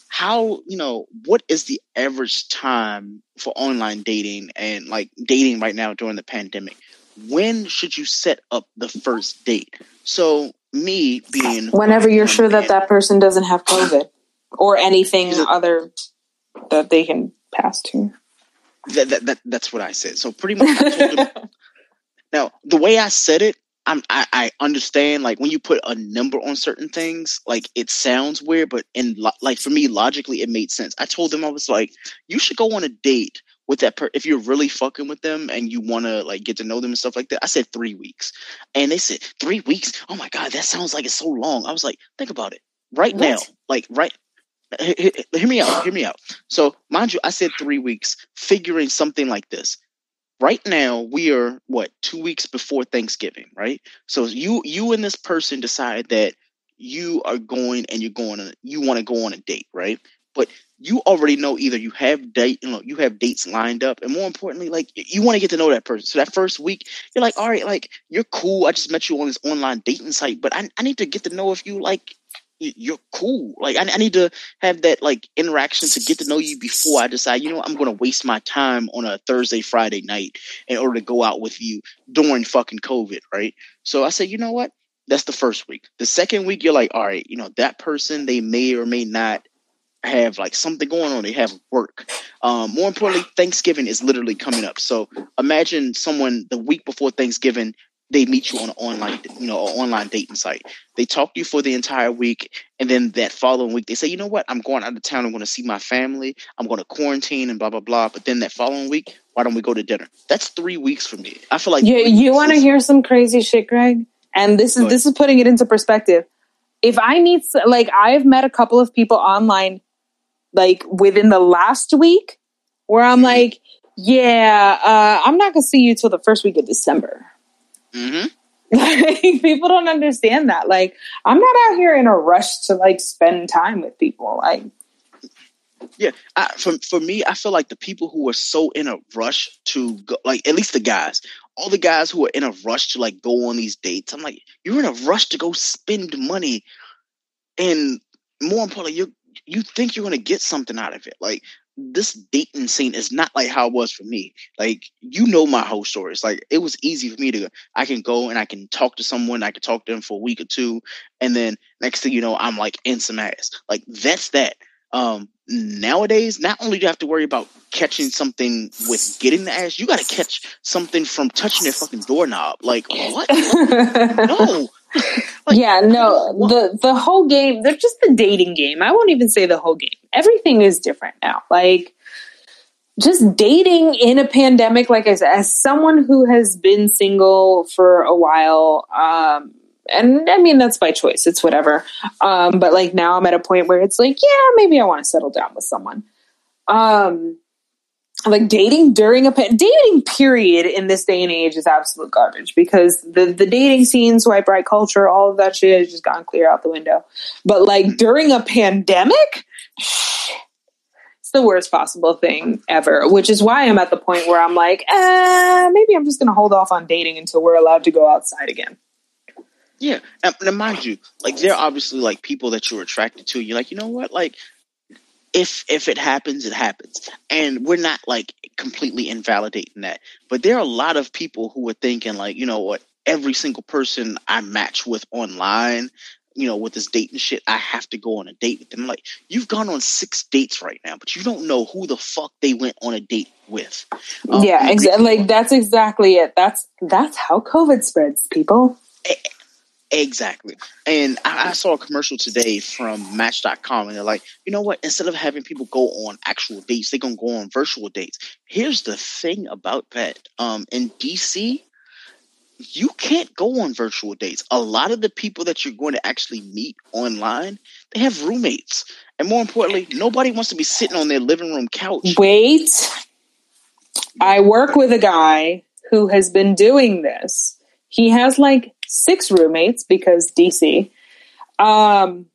how you know what is the average time for online dating and like dating right now during the pandemic? When should you set up the first date? So. Me being whenever you're sure man. that that person doesn't have COVID or anything a, other that they can pass to. That, that, that that's what I said. So pretty much. I told them, now the way I said it, I'm, I I understand. Like when you put a number on certain things, like it sounds weird, but in lo- like for me logically, it made sense. I told them I was like, you should go on a date with that per- if you're really fucking with them and you want to like get to know them and stuff like that. I said three weeks and they said three weeks. Oh my God, that sounds like it's so long. I was like, think about it right what? now. Like right. H- h- hear me out. Hear me out. So mind you, I said three weeks figuring something like this. Right now we are what, two weeks before Thanksgiving, right? So you, you and this person decide that you are going and you're going to, you want to go on a date, right? But you already know either you have date, you know, you have dates lined up, and more importantly, like you want to get to know that person. So that first week, you're like, all right, like you're cool. I just met you on this online dating site, but I, I need to get to know if you like you're cool. Like I, I need to have that like interaction to get to know you before I decide, you know, I'm going to waste my time on a Thursday, Friday night in order to go out with you during fucking COVID, right? So I said, you know what? That's the first week. The second week, you're like, all right, you know, that person they may or may not have like something going on. They have work. Um, more importantly, Thanksgiving is literally coming up. So imagine someone the week before Thanksgiving, they meet you on an online, you know, an online dating site. They talk to you for the entire week. And then that following week, they say, you know what? I'm going out of town. I'm going to see my family. I'm going to quarantine and blah, blah, blah. But then that following week, why don't we go to dinner? That's three weeks for me. I feel like you, you want to hear some crazy shit, Greg. And this is, this is putting it into perspective. If I meet, like I've met a couple of people online like within the last week where I'm like, yeah, uh, I'm not going to see you till the first week of December. Mm-hmm. Like, people don't understand that. Like, I'm not out here in a rush to like spend time with people. Like, yeah, I, for, for me, I feel like the people who are so in a rush to go, like at least the guys, all the guys who are in a rush to like go on these dates. I'm like, you're in a rush to go spend money. And more importantly, you're, you think you're going to get something out of it. Like this dating scene is not like how it was for me. Like, you know, my whole story is like, it was easy for me to, I can go and I can talk to someone. I can talk to them for a week or two. And then next thing you know, I'm like in some ass. Like that's that. Um, nowadays, not only do you have to worry about catching something with getting the ash, you got to catch something from touching their fucking doorknob. Like, what? No. Like, yeah, no. What? The the whole game, they're just the dating game. I won't even say the whole game. Everything is different now. Like, just dating in a pandemic, like I said, as someone who has been single for a while, um, and I mean, that's by choice. It's whatever. Um, but like now I'm at a point where it's like, yeah, maybe I want to settle down with someone. Um, like dating during a pa- dating period in this day and age is absolute garbage, because the, the dating scene, swipe right culture, all of that shit has just gone clear out the window. But like during a pandemic, it's the worst possible thing ever, which is why I'm at the point where I'm like, uh, maybe I'm just going to hold off on dating until we're allowed to go outside again. Yeah, and, and mind you, like, there are obviously, like, people that you're attracted to. You're like, you know what? Like, if if it happens, it happens. And we're not, like, completely invalidating that. But there are a lot of people who are thinking, like, you know what? Every single person I match with online, you know, with this dating shit, I have to go on a date with them. Like, you've gone on six dates right now, but you don't know who the fuck they went on a date with. Um, yeah, exactly. Like, that's exactly it. That's, that's how COVID spreads, people. It, Exactly. And I, I saw a commercial today from Match dot com, and they're like, you know what? Instead of having people go on actual dates, they're going to go on virtual dates. Here's the thing about that. Um, in D C, you can't go on virtual dates. A lot of the people that you're going to actually meet online, they have roommates. And more importantly, nobody wants to be sitting on their living room couch. Wait. I work with a guy who has been doing this. He has like six roommates because D C, um,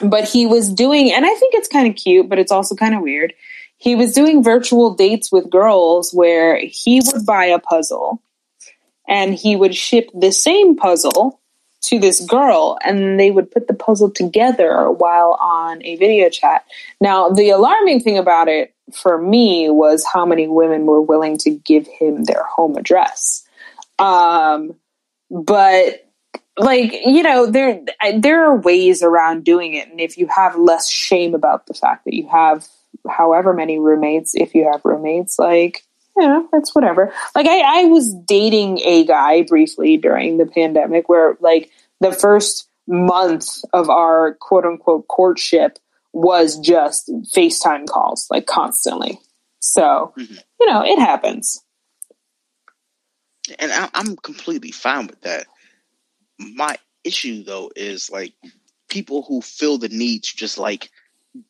but he was doing, and I think it's kind of cute, but it's also kind of weird. He was doing virtual dates with girls where he would buy a puzzle and he would ship the same puzzle to this girl, and they would put the puzzle together while on a video chat. Now, the alarming thing about it for me was how many women were willing to give him their home address. Um, But like, you know, there, there are ways around doing it. And if you have less shame about the fact that you have however many roommates, if you have roommates, like, you know, that's whatever. Like I, I was dating a guy briefly during the pandemic where like the first month of our quote unquote courtship was just FaceTime calls, like constantly. So, mm-hmm. you know, it happens. And I, I'm completely fine with that. My issue, though, is like people who feel the need to just like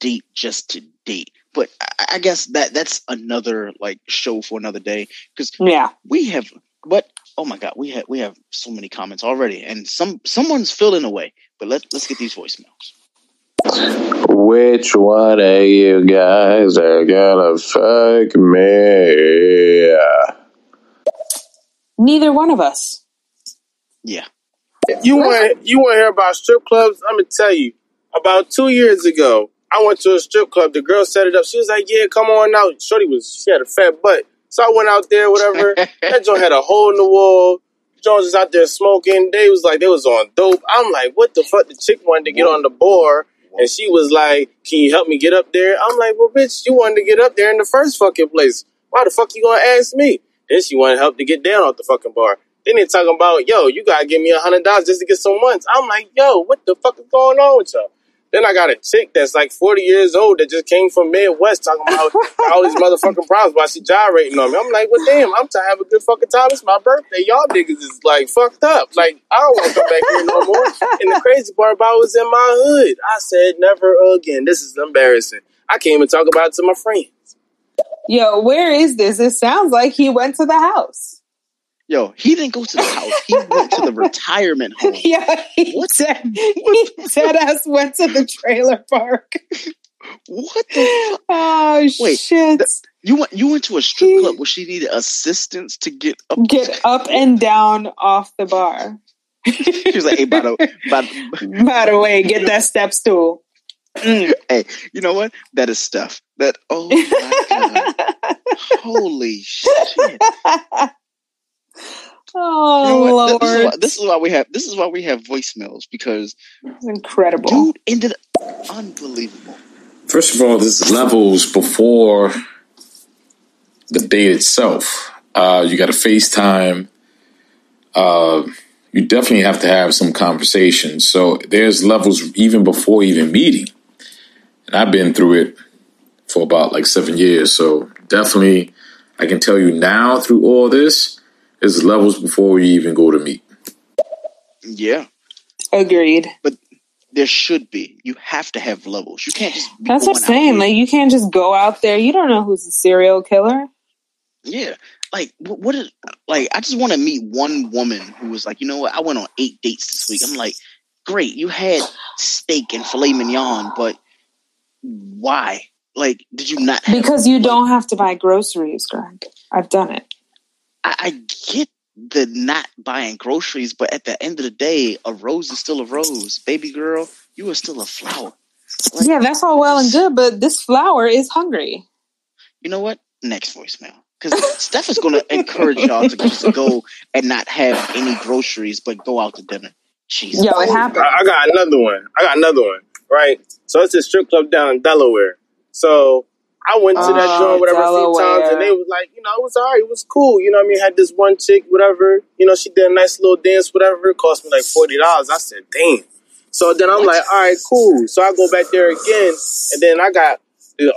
date just to date. But I, I guess that that's another like show for another day. Because yeah, we have. But oh my god, we have we have so many comments already, and some someone's feeling away. But let's let's get these voicemails. Which one of you guys are gonna fuck me? Neither one of us. Yeah. You want you want to hear about strip clubs? I'm going to tell you. About two years ago, I went to a strip club. The girl set it up. She was like, yeah, come on out. Shorty was, she had a fat butt. So I went out there, whatever. That joint had a hole in the wall. Jones was out there smoking. They was like, they was on dope. I'm like, what the fuck? The chick wanted to get on the bar. And she was like, can you help me get up there? I'm like, well, bitch, you wanted to get up there in the first fucking place. Why the fuck you going to ask me? Then she wanted help to get down off the fucking bar. Then they're talking about, yo, you got to give me one hundred dollars just to get some ones. I'm like, yo, what the fuck is going on with y'all? Then I got a chick that's like forty years old that just came from Midwest talking about all these motherfucking problems while she gyrating on me. I'm like, well, damn, I'm trying to have a good fucking time. It's my birthday. Y'all niggas is like fucked up. Like, I don't want to come back here no more. And the crazy part about it was in my hood. I said, never again. This is embarrassing. I can't even talk about it to my friends. Yo, where is this? It sounds like he went to the house. Yo, he didn't go to the house. He went to the retirement home. Yeah, he, what? Dead, he dead ass went to the trailer park. What the fuck? Oh, wait, shit. Th- you, went, you went to a strip club where she needed assistance to get up, get up and down off the bar. She was like, hey, by the, by the, by the way, get that step stool. Mm. Hey, you know what? That is Steph. That, oh my god. Holy shit. Oh, you know Lord. This is, why, this is why we have this is why we have voicemails, because it's incredible. Dude ended up unbelievable. First of all, this levels before the date itself. Uh, you got to FaceTime. Uh, you definitely have to have some conversations. So there's levels even before even meeting. And I've been through it for about like seven years. So definitely I can tell you now through all this, there's levels before we even go to meet. Yeah. Agreed. But there should be. You have to have levels. You can't just be That's what I'm saying. Like, you can't just go out there. You don't know who's a serial killer. Yeah. Like, what is, like, I just want to meet one woman who was like, you know what? I went on eight dates this week. I'm like, great. You had steak and filet mignon, but why? Like, did you not have Because you money? Don't have to buy groceries, Greg. I've done it. I, I get the not buying groceries, but at the end of the day, a rose is still a rose. Baby girl, you are still a flower. Like, yeah, that's all well and good, but this flower is hungry. You know what? Next voicemail. Because Steph is going to encourage y'all to just go and not have any groceries, but go out to dinner. Jesus. Yo, it happened. I got another one. I got another one, right? So it's a strip club down in Delaware. So I went to that joint, oh, whatever, a few times, and they was like, you know, it was all right. It was cool. You know what I mean? Had this one chick, whatever. You know, she did a nice little dance, whatever. It cost me like forty dollars. I said, damn. So then I'm like, all right, cool. So I go back there again, and then I got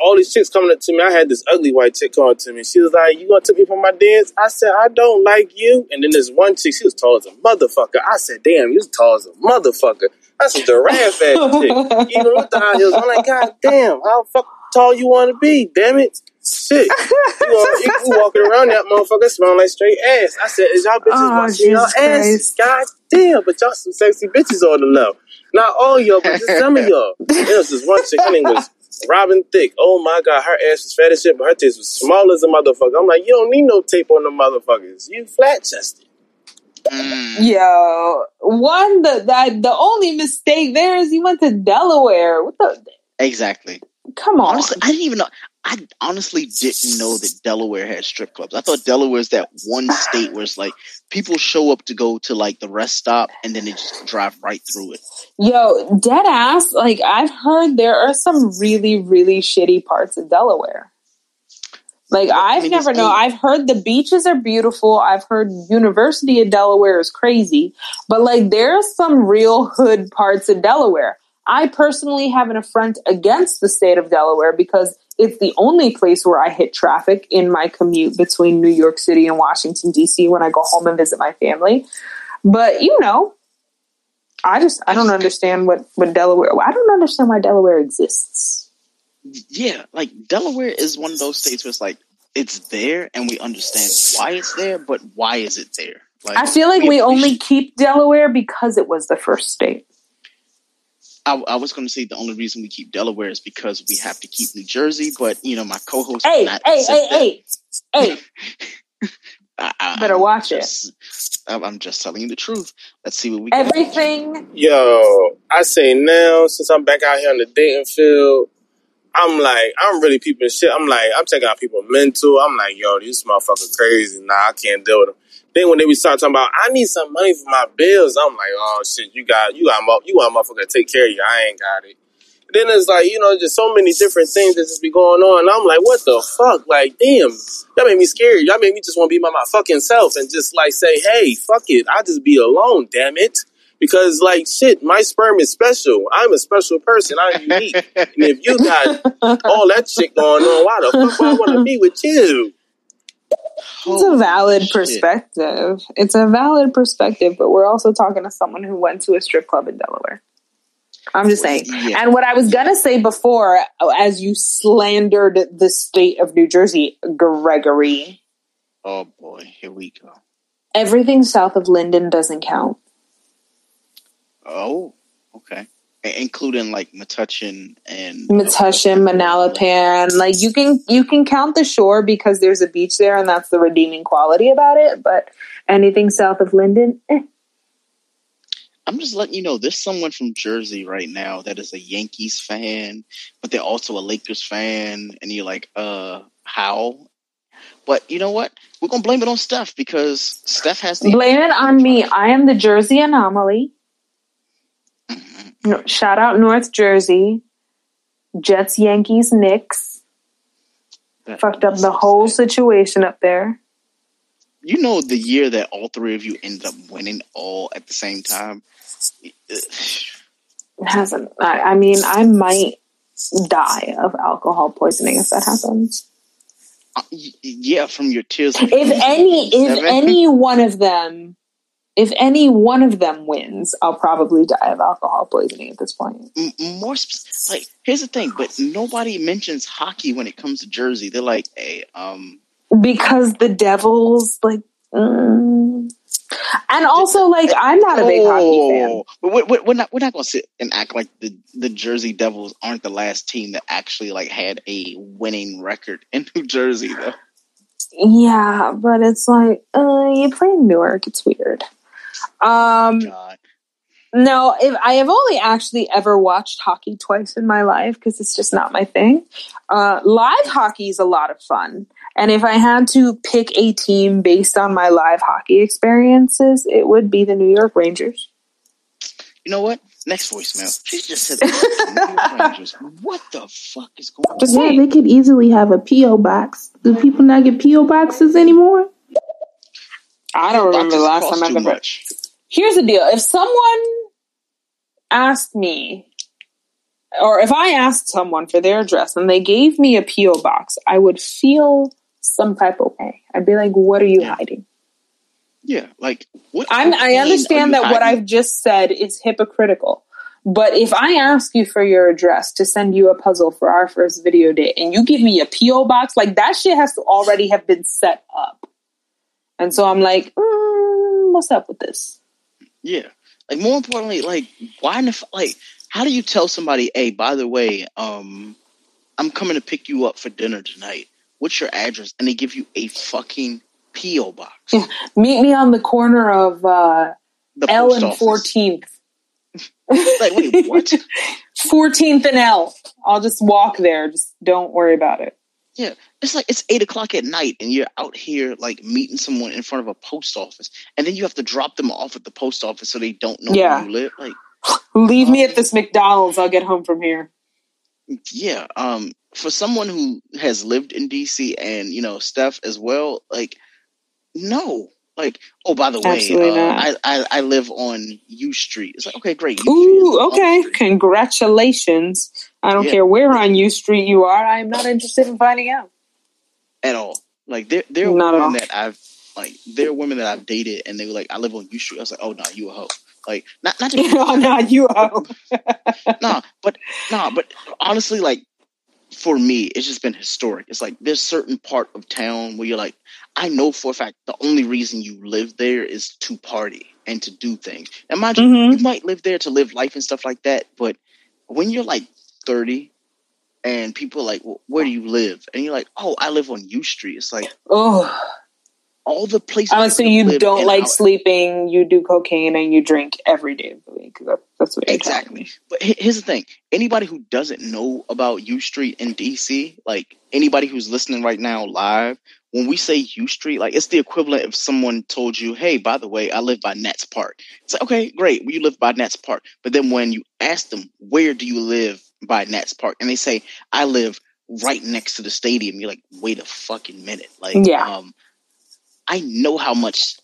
all these chicks coming up to me. I had this ugly white chick calling to me. She was like, you going to take me for my dance? I said, I don't like you. And then this one chick, she was tall as a motherfucker. I said, damn, you're tall as a motherfucker. That's a giraffe-ass chick. Even with the high heels. I'm like, god damn, how fucking tall you want to be? Damn it. Shit. You, know, you walking around that motherfucker smelling like straight ass. I said, is y'all bitches oh, watching y'all ass? God damn, but y'all some sexy bitches on the low. Not all y'all, but just some of y'all. It was this one chick. Her name was Robin Thick. Oh my god, her ass was fat as shit, but her tits was small as a motherfucker. I'm like, you don't need no tape on the motherfuckers. You flat chested. Yo, one the, the the only mistake there is you went to Delaware. What the? Exactly. Come on. Honestly, I didn't even know. I honestly didn't know that Delaware had strip clubs. I thought Delaware is that one state where it's like people show up to go to like the rest stop and then they just drive right through it. Yo, dead ass. Like, I've heard there are some really, really shitty parts of Delaware. Like, I've I mean, never known. I've heard the beaches are beautiful. I've heard University of Delaware is crazy. But like, there are some real hood parts of Delaware. I personally have an affront against the state of Delaware because it's the only place where I hit traffic in my commute between New York City and Washington, D C when I go home and visit my family. But, you know, I just, I don't understand what, what Delaware, I don't understand why Delaware exists. Yeah, like Delaware is one of those states where it's like, it's there and we understand why it's there, but why is it there? Like, I feel like we, we only keep Delaware because it was the first state. I, I was going to say the only reason we keep Delaware is because we have to keep New Jersey, but you know my co-host. Hey, not hey, hey, hey, hey! I, Better watch just, it. I'm just telling you the truth. Let's see what we. Everything. Got. Yo, I say now since I'm back out here on the dating field, I'm like I'm really peeping shit. I'm like I'm checking out people mental. I'm like, yo, these motherfuckers crazy. Nah, I can't deal with them. Then when they be start talking about, I need some money for my bills, I'm like, oh shit, you got, you got, you want a motherfucker to take care of you. I ain't got it. Then it's like, you know, just so many different things that just be going on. I'm like, what the fuck? Like, damn, that made me scared. Y'all made me just want to be by my fucking self and just like say, hey, fuck it, I just be alone, damn it. Because like shit, my sperm is special. I'm a special person. I'm unique. And if you got all that shit going on, why the fuck do I want to be with you? It's a valid Holy perspective. Shit. It's a valid perspective, but we're also talking to someone who went to a strip club in Delaware. I'm just saying. Yeah. And what I was going to say before, as you slandered the state of New Jersey, Gregory. Oh, boy. Here we go. Everything south of Linden doesn't count. Oh, okay. Including like Metuchen and Metuchen, Manalapan. Like you can you can count the shore because there's a beach there and that's the redeeming quality about it. But anything south of Linden, eh. I'm just letting you know there's someone from Jersey right now that is a Yankees fan, but they're also a Lakers fan, and you're like, uh, how? But you know what? We're gonna blame it on Steph because Steph has the blame it on me. I am the Jersey anomaly. No, shout out North Jersey. Jets, Yankees, Knicks. That fucked up the whole sick. situation up there. You know, the year that all three of you ended up winning all at the same time. Hasn't. I, I mean, I might die of alcohol poisoning if that happens. Uh, yeah, from your tears. If any, if any one of them, if any one of them wins, I'll probably die of alcohol poisoning at this point. More sp- like, here's the thing, but nobody mentions hockey when it comes to Jersey. They're like, hey, um, because the Devils, like, mm. and also, like, I'm not a big hockey fan. We're, we're not, we're not going to sit and act like the, the Jersey Devils aren't the last team that actually, like, had a winning record in New Jersey, though. Yeah, but it's like, uh, you play in Newark. It's weird. Um, God. No, if, I have only actually ever watched hockey twice in my life because it's just not my thing. Uh, live hockey is a lot of fun. And if I had to pick a team based on my live hockey experiences, it would be the New York Rangers. You know what? Next voicemail. She just said the New York Rangers. What the fuck is going on? Yeah, hey, they could easily have a P O box. Do people not get P O boxes anymore? I don't remember the last time I got much. Here's the deal. If someone asked me, or if I asked someone for their address and they gave me a P O box, I would feel some type of way. I'd be like, what are you yeah. hiding? Yeah, like, what? I'm, I understand that hiding? What I've just said is hypocritical. But if I ask you for your address to send you a puzzle for our first video date and you give me a P O box, like, that shit has to already have been set up. And so I'm like, mm, what's up with this? Yeah. Like, more importantly, like, why in the, like, how do you tell somebody, hey, by the way, um, I'm coming to pick you up for dinner tonight. What's your address? And they give you a fucking P O box. Meet me on the corner of uh, the L and fourteenth. Like, wait, what? fourteenth and L. I'll just walk there. Just don't worry about it. Yeah. It's like, it's eight o'clock at night and you're out here, like, meeting someone in front of a post office. And then you have to drop them off at the post office so they don't know yeah. where you live. Like, leave me um, at this McDonald's. I'll get home from here. Yeah. Um, for someone who has lived in D C and, you know, Steph as well, like, no. Like, oh, by the way, uh, I, I, I live on U Street. It's like, okay, great. U Ooh, okay. Congratulations. I don't yeah. care where on U Street you are. I'm not interested in finding out. At all. Like, there, there are not women that I've, like, there are women that I've dated and they were like, I live on U Street. I was like, oh, no, nah, you a hoe. Like, not not just no, not you out. Nah, but nah, but honestly, like, for me, it's just been historic. It's like there's certain part of town where you're like, I know for a fact the only reason you live there is to party and to do things. And mind you, mm-hmm. you might live there to live life and stuff like that, but when you're like thirty and people are like, well, where do you live? And you're like, oh, I live on U Street. It's like, oh, all the places. Honestly, you don't like sleeping, you do cocaine, and you drink every day of the week. That's what exactly. But here's the thing: anybody who doesn't know about U Street in D C, like anybody who's listening right now live, when we say U Street, like it's the equivalent if someone told you, "Hey, by the way, I live by Nats Park." It's like, okay, great, well, you live by Nats Park. But then when you ask them, "Where do you live by Nats Park?" and they say, "I live right next to the stadium," you're like, "Wait a fucking minute!" Like, yeah. Um, I know how much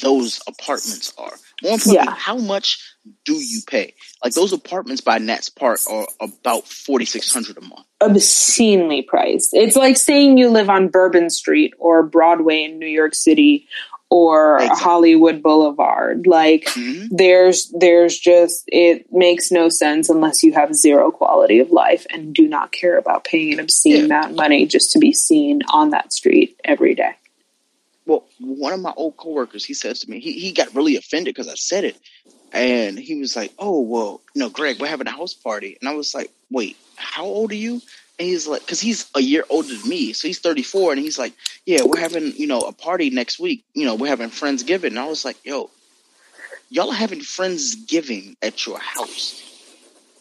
those apartments are. More importantly, yeah. how much do you pay? Like, those apartments by Nats Park are about forty-six hundred dollars a month. Obscenely priced. It's like saying you live on Bourbon Street or Broadway in New York City or exactly. Hollywood Boulevard. Like, mm-hmm. there's there's just, it makes no sense unless you have zero quality of life and do not care about paying an obscene yeah. amount of money just to be seen on that street every day. Well, one of my old coworkers, he says to me, he, he got really offended because I said it. And he was like, oh, well, you know, Greg, we're having a house party. And I was like, wait, how old are you? And he's like, because he's a year older than me. So he's thirty-four. And he's like, yeah, we're having, you know, a party next week. You know, we're having Friendsgiving. And I was like, yo, y'all are having Friendsgiving at your house.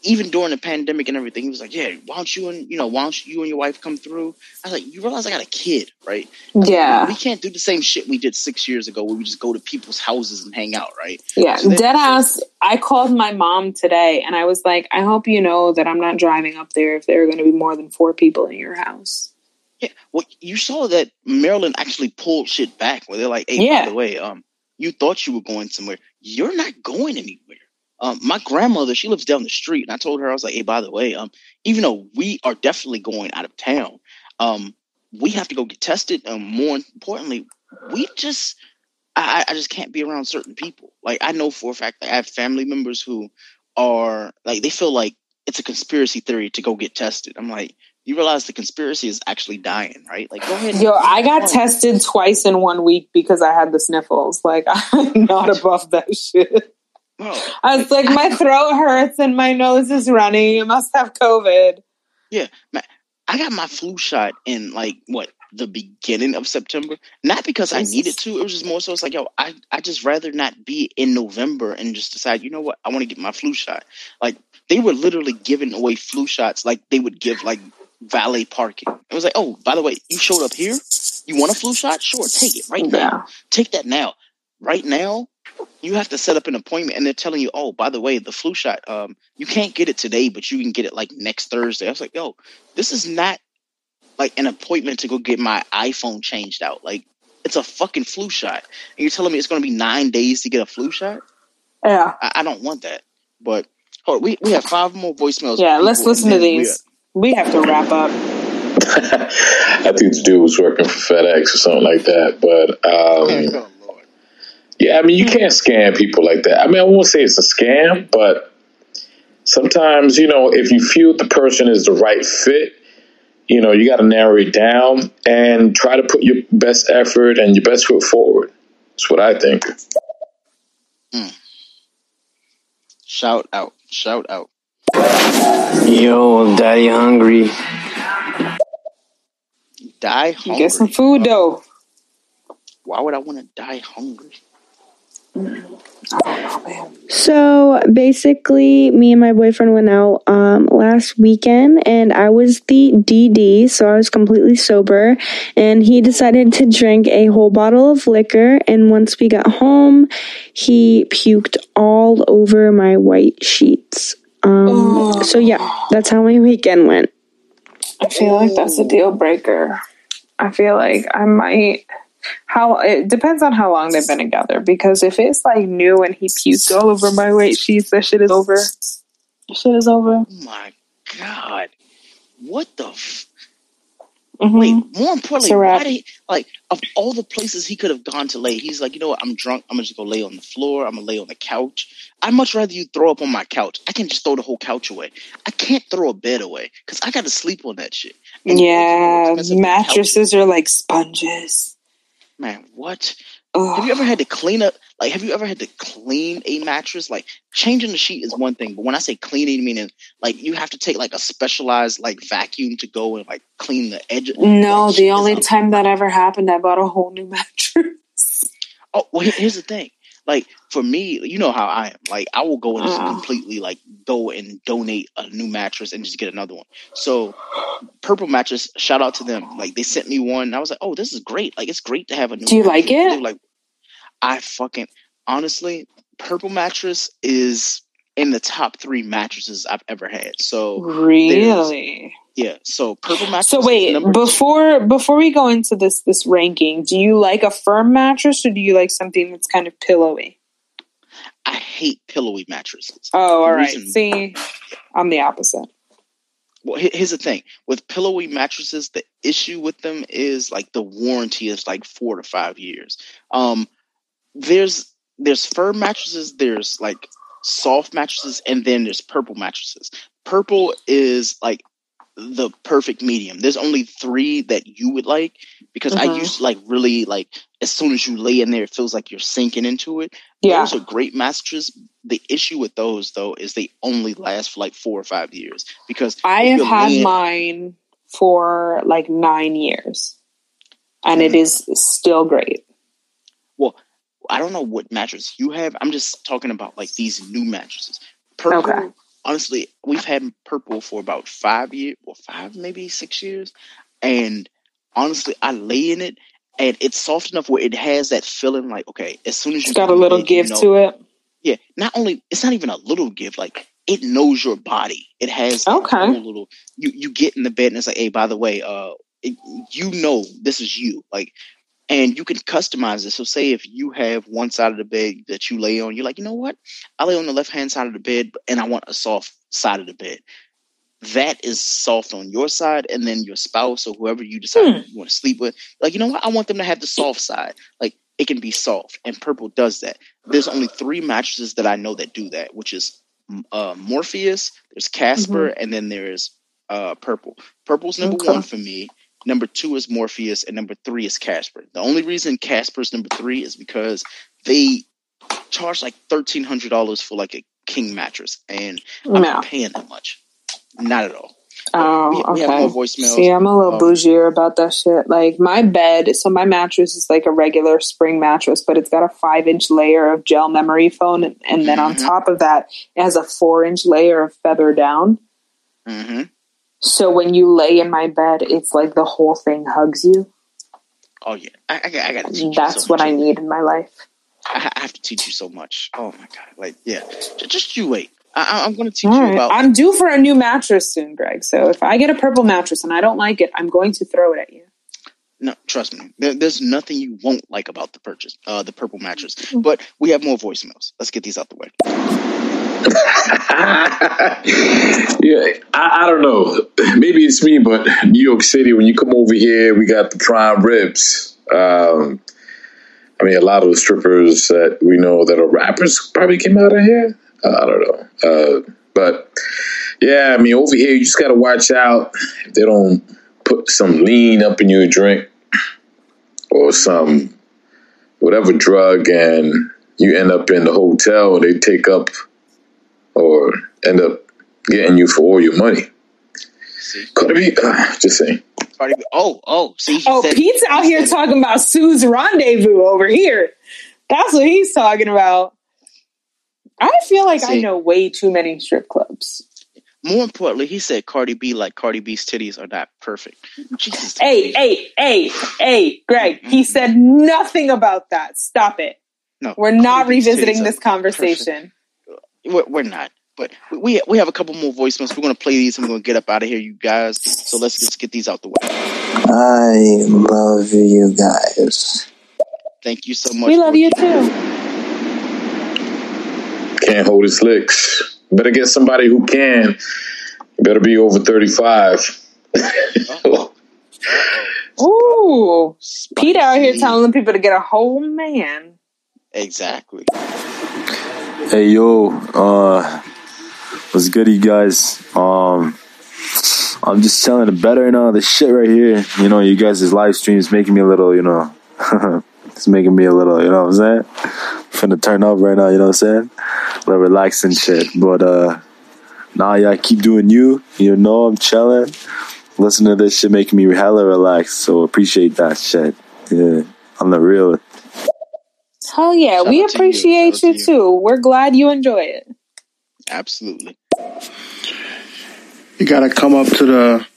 even during the pandemic and everything, he was like, yeah, why don't you and, you know, why don't you and your wife come through? I was like, you realize I got a kid, right? Yeah. Like, we can't do the same shit we did six years ago where we just go to people's houses and hang out, right? Yeah. So Deadass, I called my mom today and I was like, I hope you know that I'm not driving up there if there are going to be more than four people in your house. Yeah. Well, you saw that Maryland actually pulled shit back where they're like, hey, yeah. by the way, um, you thought you were going somewhere. You're not going anywhere. Um, my grandmother, she lives down the street, and I told her, I was like, hey, by the way, um, even though we are definitely going out of town, um, we have to go get tested, and more importantly, we just, I, I just can't be around certain people. Like, I know for a fact that I have family members who are, like, they feel like it's a conspiracy theory to go get tested. I'm like, you realize the conspiracy is actually dying, right? Like, go ahead. Yo, I got tested twice in one week because I had the sniffles. Like, I'm not above that shit. Oh. I was like, my throat hurts and my nose is running. You must have COVID. Yeah. I got my flu shot in like, what, the beginning of September? Not because I needed to. It was just more so it's like, yo, I, I just rather not be in November and just decide, you know what, I want to get my flu shot. Like, they were literally giving away flu shots like they would give like valet parking. It was like, oh, by the way, you showed up here? You want a flu shot? Sure, take it right yeah. now. Take that now. Right now. You have to set up an appointment, and they're telling you, oh, by the way, the flu shot, um, you can't get it today, but you can get it, like, next Thursday. I was like, yo, this is not, like, an appointment to go get my iPhone changed out. Like, it's a fucking flu shot. And you're telling me it's going to be nine days to get a flu shot? Yeah. I, I don't want that. But, hold on, we, we have five more voicemails. Yeah, let's listen to these. We have to wrap up. I think the dude was working for FedEx or something like that, but... um there you go. Yeah, I mean, you can't scam people like that. I mean, I won't say it's a scam, but sometimes, you know, if you feel the person is the right fit, you know, you got to narrow it down and try to put your best effort and your best foot forward. That's what I think. Mm. Shout out. Shout out. Yo, daddy hungry. Die hungry. Get some food, though. Why would I want to die hungry? So basically, me and my boyfriend went out um, last weekend, and I was the D D, so I was completely sober, and he decided to drink a whole bottle of liquor, and once we got home, he puked all over my white sheets. Um, oh. So yeah, that's how my weekend went. I feel like that's a deal breaker. I feel like I might... How it depends on how long they've been together, because if it's like new and he puked all over my white sheets, that shit is over. That shit is over. Oh my god! What the? F- mm-hmm. Wait. More importantly, why did he, like of all the places he could have gone to lay, he's like, you know what? I'm drunk. I'm gonna just go lay on the floor. I'm gonna lay on the couch. I'd much rather you throw up on my couch. I can just throw the whole couch away. I can't throw a bed away because I got to sleep on that shit. And yeah, mattresses are like sponges. Man, what? Ugh. Have you ever had to clean up? Like, have you ever had to clean a mattress? Like, changing the sheet is one thing, but when I say cleaning, meaning like you have to take like a specialized like vacuum to go and like clean the edge. No, the only time that ever happened, I bought a whole new mattress. Oh, well, here's the thing. Like, for me, you know how I am. Like, I will go and just oh. completely, like, go and donate a new mattress and just get another one. So, Purple Mattress, shout out to them. Like, they sent me one. And I was like, oh, this is great. Like, it's great to have a new mattress. Do you mattress. like it? They were like, I fucking, honestly, Purple Mattress is in the top three mattresses I've ever had. So Really? Yeah. So, Purple Mattress So, wait. Before two. before we go into this this ranking, do you like a firm mattress or do you like something that's kind of pillowy? I hate pillowy mattresses. Oh, all right. Reason, See, I'm the opposite. Well, here's the thing. With pillowy mattresses, the issue with them is, like, the warranty is, like, four to five years. Um, there's there's firm mattresses. There's, like, soft mattresses. And then there's purple mattresses. Purple is, like, the perfect medium. There's only three that you would like, because mm-hmm. I used to like really like as soon as you lay in there, it feels like you're sinking into it. Yeah. Those are great mattresses. The issue with those though is they only last for like four or five years because I have had laying- mine for like nine years and mm-hmm. it is still great. Well, I don't know what mattress you have. I'm just talking about like these new mattresses. Purple okay. honestly, we've had Purple for about five years, or five, maybe six years. And honestly, I lay in it, and it's soft enough where it has that feeling like, okay, as soon as you got a little in, give you know, to it. Yeah. Not only, it's not even a little give, like it knows your body. It has like, okay. a little, you, you get in the bed and it's like, hey, by the way, uh, it, you know, this is you, like, and you can customize it. So say if you have one side of the bed that you lay on, you're like, you know what? I lay on the left-hand side of the bed, and I want a soft side of the bed. That is soft on your side, and then your spouse or whoever you decide hmm. you want to sleep with, like, you know what? I want them to have the soft side. Like, it can be soft, and Purple does that. There's only three mattresses that I know that do that, which is uh, Morpheus, there's Casper, mm-hmm. and then there's uh, Purple. Purple's number okay. one for me. Number two is Morpheus, and number three is Casper. The only reason Casper's number three is because they charge like thirteen hundred dollars for like a king mattress, and no. I'm not paying that much. Not at all. Oh, we, okay. we have more voicemails. See, I'm a little um, bougier about that shit. Like my bed, so my mattress is like a regular spring mattress, but it's got a five-inch layer of gel memory foam, and, and then mm-hmm. on top of that, it has a four-inch layer of feather down. Mm-hmm. So when you lay in my bed, it's like the whole thing hugs you. Oh, yeah. I, I, I got to teach you so much. That's what I need in my life. I, I have to teach you so much. Oh, my God. Like, yeah. Just, just you wait. I, I'm going to teach All you right. about... I'm due for a new mattress soon, Greg. So if I get a purple mattress and I don't like it, I'm going to throw it at you. No, trust me. There, there's nothing you won't like about the purchase, uh, the purple mattress. Mm-hmm. But we have more voicemails. Let's get these out the way. yeah, I, I don't know. Maybe it's me, but New York City, when you come over here, we got the prime ribs. Um, I mean, a lot of the strippers that we know that are rappers probably came out of here. Uh, I don't know. Uh, but, yeah, I mean, over here, you just got to watch out if they don't put some lean up in your drink or some whatever drug, and you end up in the hotel, they take up or end up getting you for all your money. See. Could it be? Uh, just saying. Oh, oh. See, oh, said, Pete's out here talking about Sue's rendezvous over here. That's what he's talking about. I feel like see. I know way too many strip clubs. More importantly, he said Cardi B, like Cardi B's titties are not perfect. Jesus. Hey, hey, hey, hey, Greg. Mm-hmm. He said nothing about that. Stop it. No, We're not Cardi revisiting this conversation. Perfect. We're not, but we we have a couple more voicemails. We're going to play these and we're going to get up out of here, you guys. So let's just get these out the way. I love you guys. Thank you so much. We love you too. Can't hold his licks. Better get somebody who can. Better be over thirty-five. Uh-oh. Ooh. Spicy. Pete out here telling people to get a whole man. Exactly. Hey yo, uh, what's good, you guys? Um, I'm just telling the better and all this shit right here. You know, you guys' live streams making me a little, you know, it's making me a little, you know what I'm saying? I'm finna turn up right now, you know what I'm saying? A little relaxing shit. But, uh, nah, yeah, I keep doing you. You know, I'm chilling. Listening to this shit making me hella relaxed. So appreciate that shit. Yeah, I'm the real. Hell yeah, shout we appreciate to you, you to too. You. We're glad you enjoy it. Absolutely. You gotta come up to the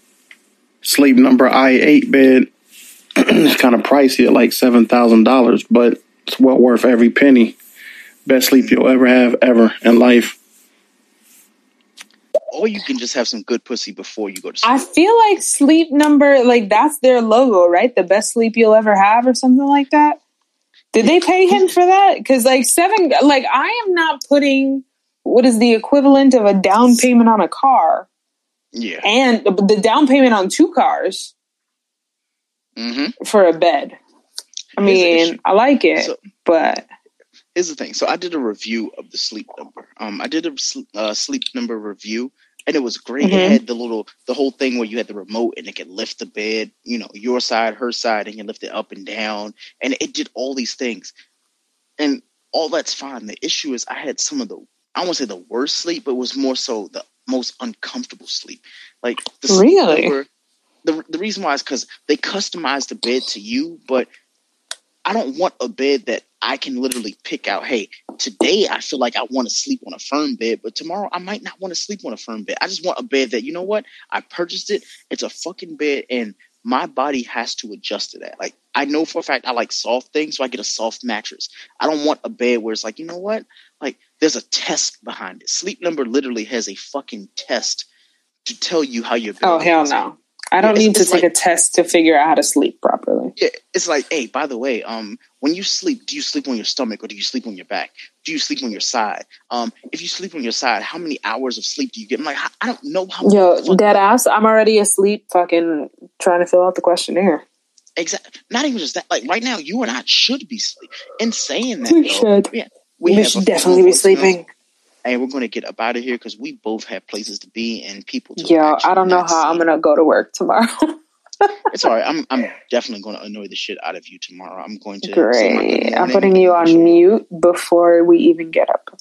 Sleep Number I eight bed. It's kind of pricey at like seven thousand dollars, but it's well worth every penny. Best sleep you'll ever have, ever in life. Or you can just have some good pussy before you go to sleep. I feel like Sleep Number, like that's their logo, right? The best sleep you'll ever have or something like that. Did they pay him for that? Because like seven, like I am not putting what is the equivalent of a down payment on a car. Yeah. And the down payment on two cars mm-hmm. for a bed. I mean, I like it, so, but. Here's the thing. So I did a review of the Sleep Number. Um, I did a uh, Sleep Number review. And it was great. Mm-hmm. It had the little, the whole thing where you had the remote and it could lift the bed, you know, your side, her side, and you lift it up and down. And it did all these things. And all that's fine. The issue is I had some of the, I won't say the worst sleep, but it was more so the most uncomfortable sleep. Like the sleep really? Number, the, the reason why is because they customized the bed to you, but I don't want a bed that I can literally pick out, hey, today I feel like I want to sleep on a firm bed, but tomorrow I might not want to sleep on a firm bed. I just want a bed that, you know what? I purchased it. It's a fucking bed, and my body has to adjust to that. Like, I know for a fact I like soft things, so I get a soft mattress. I don't want a bed where it's like, you know what? Like, there's a test behind it. Sleep Number literally has a fucking test to tell you how you're feeling. Oh, hell no. I don't yeah, need to take like, a test to figure out how to sleep properly. Yeah, it's like, hey, by the way, um, when you sleep, do you sleep on your stomach or do you sleep on your back? Do you sleep on your side? Um, if you sleep on your side, how many hours of sleep do you get? I'm like, I don't know how. Yo, deadass, I'm already asleep, fucking trying to fill out the questionnaire. Exactly. Not even just that. Like right now, you and I should be sleeping. And saying that, we yo, should. Yeah, we, we should definitely be sleeping. Now. Hey, we're going to get up out of here because we both have places to be and people to. Yo, I don't know how sleep. I'm going to go to work tomorrow. It's all right. I'm I'm definitely going to annoy the shit out of you tomorrow. I'm going to. Great. I'm putting you on mute before we even get up.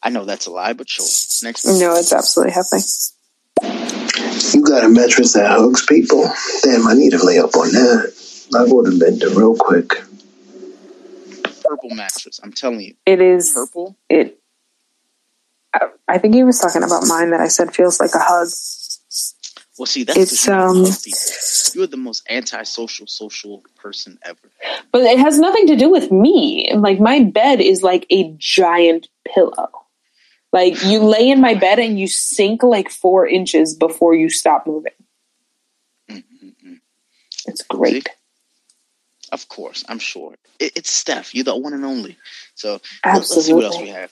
I know that's a lie, but sure. Next. No, it's absolutely happening. You got a mattress that hugs people? Damn, I need to lay up on that. I go to Linden real quick. Purple mattress. I'm telling you. It is. Purple? It. I think he was talking about mine that I said feels like a hug. Well, see, that's it's, um, you're the most anti-social social person ever. But it has nothing to do with me. Like, my bed is like a giant pillow. Like, you lay in my bed and you sink like four inches before you stop moving. Mm-hmm. It's great. See? Of course, I'm sure. It, it's Steph. You're the one and only. So let's, let's see what else we have.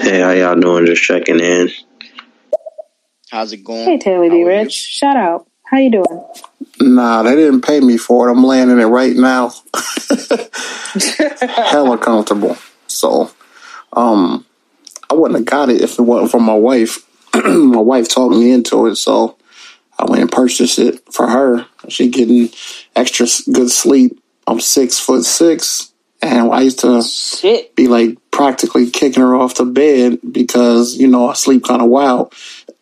Hey, how y'all doing? Just checking in. How's it going? Hey, Taylor D. Rich. Shout out. How you doing? Nah, they didn't pay me for it. I'm laying in it right now. Hella comfortable. So, um, I wouldn't have got it if it wasn't for my wife. My wife talked me into it, so I went and purchased it for her. She getting extra good sleep. I'm six foot six. And I used to Shit. be like practically kicking her off the bed because, you know, I sleep kind of wild.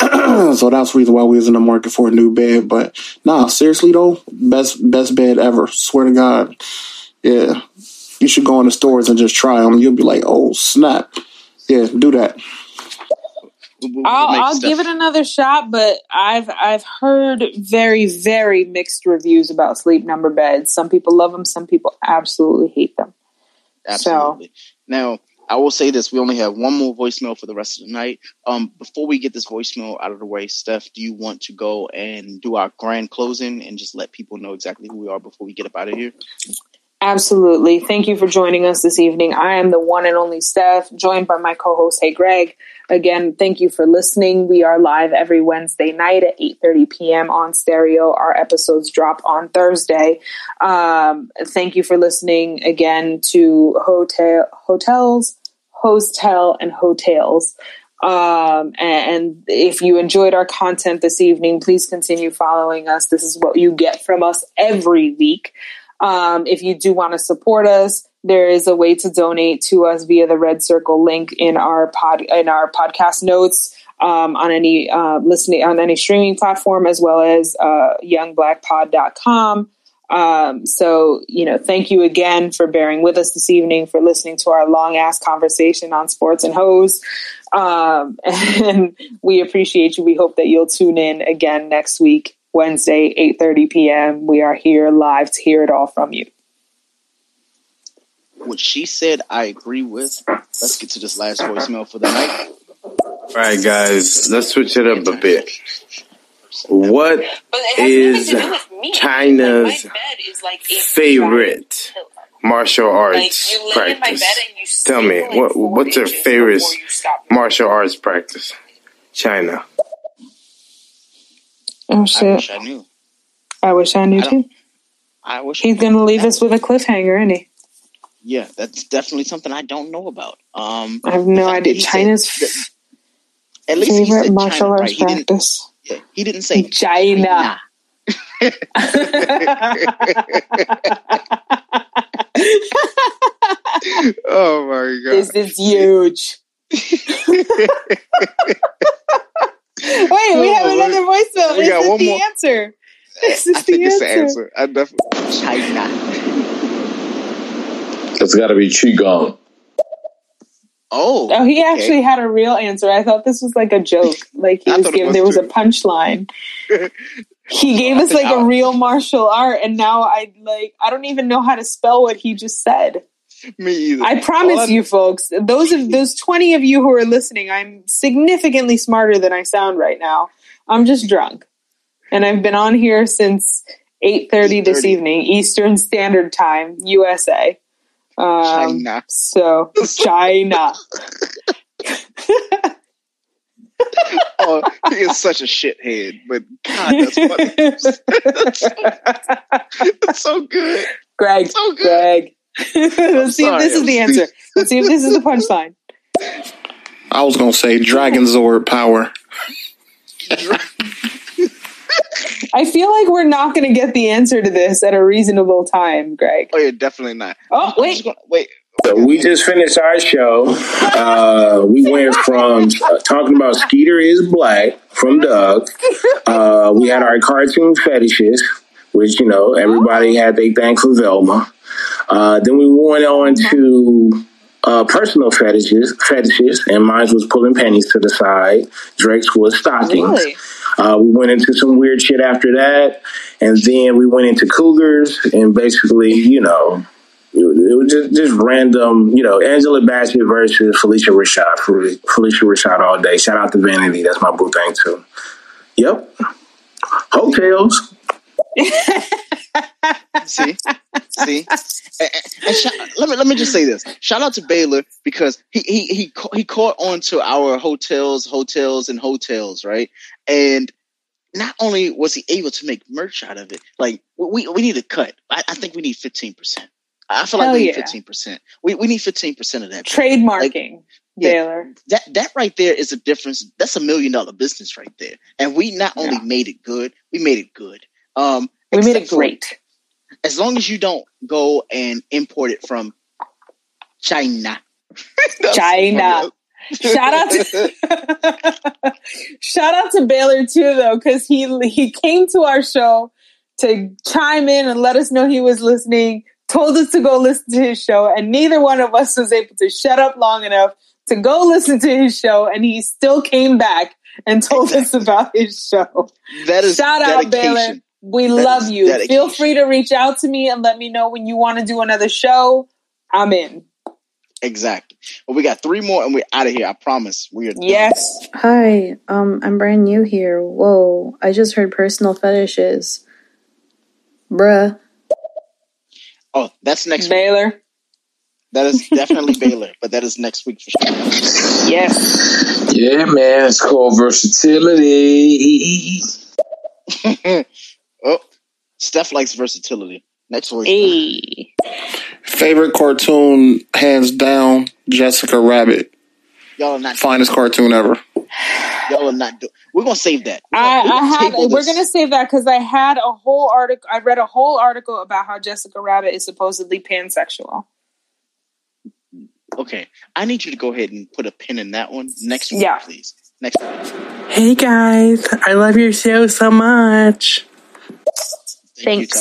So that's the reason why we was in the market for a new bed. But nah, seriously though, best best bed ever. Swear to God. Yeah. You should go in the stores and just try them. You'll be like, oh, snap. Yeah, do that. We'll I'll, I'll give it another shot, but I've I've heard very, very mixed reviews about Sleep Number beds. Some people love them. Some people absolutely hate them. Absolutely. So. Now, I will say this. We only have one more voicemail for the rest of the night. Um, before we get this voicemail out of the way, Steph, do you want to go and do our grand closing and just let people know exactly who we are before we get up out of here? Absolutely. Thank you for joining us this evening. I am the one and only Steph, joined by my co-host, Hey Greg. Again, thank you for listening. We are live every Wednesday night at eight thirty p.m. on Stereo. Our episodes drop on Thursday. Um, thank you for listening again to hotel, hotels, hostel, and hotels. Um, and if you enjoyed our content this evening, please continue following us. This is what you get from us every week. Um, if you do want to support us, there is a way to donate to us via the Red Circle link in our pod in our podcast notes um, on any uh, listening on any streaming platform, as well as uh, young black pod dot com. Um, so, you know, thank you again for bearing with us this evening, for listening to our long ass conversation on sports and hoes. Um, and we appreciate you. We hope that you'll tune in again next week, Wednesday, eight thirty p.m. We are here live to hear it all from you. What she said, I agree with. Let's get to this last voicemail for the night. All right, guys, let's switch it up a bit. What is China's favorite martial arts practice? Tell me, what what's her favorite martial arts practice? China. Oh, shit. I wish I knew. I wish I knew, I too. I wish He's going to leave us with a cliffhanger, isn't he? Yeah, that's definitely something I don't know about. Um, I have no idea. China's said, at least favorite China, martial arts right? he practice. Didn't, yeah, he didn't say China. China. Oh, my God. This is huge. Wait, we have another voicemail. This is the more. answer. This is I the think answer. It's the answer. I definitely China. It's got to be qigong. Oh, oh! He okay. actually had a real answer. I thought this was like a joke. Like he was giving, there was a punchline. He gave us like a real martial art, and now I like I don't even know how to spell what he just said. Me either. I promise you, folks. Those of those twenty of you who are listening, I'm significantly smarter than I sound right now. I'm just drunk, and I've been on here since eight thirty this evening, Eastern Standard Time, U S A. Um, China. So China. Oh, he is such a shithead, but God, that's funny. That's, so, that's so good, Greg. That's so good. Greg. Let's see sorry, if this I'm is the speech. Answer. Let's see if this is the punchline. I was gonna say Dragon Zord power. I feel like we're not going to get the answer to this at a reasonable time, Greg. Oh, you're definitely not. Oh, wait. Gonna, wait. So we just finished our show. Uh, we went from uh, talking about Skeeter is Black from Doug. Uh, we had our cartoon fetishes, which, you know, everybody had their thing for Velma. Uh, then we went on to uh, personal fetishes, fetishes, and mine was pulling panties to the side. Drake's was stockings. Really? Uh, we went into some weird shit after that, and then we went into cougars, and basically, you know, it, it was just, just random, you know, Angela Bassett versus Felicia Rashad. Felicia Rashad all day. Shout out to Vanity. That's my boo thing, too. Yep. Hotels. See? See? And, and sh- let me let me just say this. Shout out to Baylor, because he he he, ca- he caught on to our hotels, hotels, and hotels, right? And not only was he able to make merch out of it, like we we need a cut. I, I think we need fifteen percent. I feel Hell like we need fifteen percent. Yeah. We we need fifteen percent of that. Trademarking. Like, yeah, Baylor. That that right there is a difference. That's a million dollar business right there. And we not only yeah. made it good, we made it good. Um, we made it great. For, as long as you don't go and import it from China. China. Shout out to shout out to Baylor too, though, because he he came to our show to chime in and let us know he was listening, told us to go listen to his show, and neither one of us was able to shut up long enough to go listen to his show, and he still came back and told exactly. us about his show. That is shout out dedication. Baylor. We that love you. Dedication. Feel free to reach out to me and let me know when you want to do another show. I'm in. Exactly. Well, we got three more and we're out of here. I promise. We are. Yes. Done. Hi. Um, I'm brand new here. Whoa. I just heard personal fetishes. Bruh. Oh, that's next Baylor. Week. That is definitely Baylor, but that is next week for sure. Yes. Yeah, man. It's called versatility. Oh, Steph likes versatility. Next one. Hey. Favorite cartoon, hands down, Jessica Rabbit. Y'all are not finest cartoon ever. Y'all are not. Do- we're gonna save that. We're I, gonna, I had. We're this. gonna save that because I had a whole article. I read a whole article about how Jessica Rabbit is supposedly pansexual. Okay, I need you to go ahead and put a pin in that one. Next one, yeah. please. Next one. Hey guys, I love your show so much. Thank Thanks. You,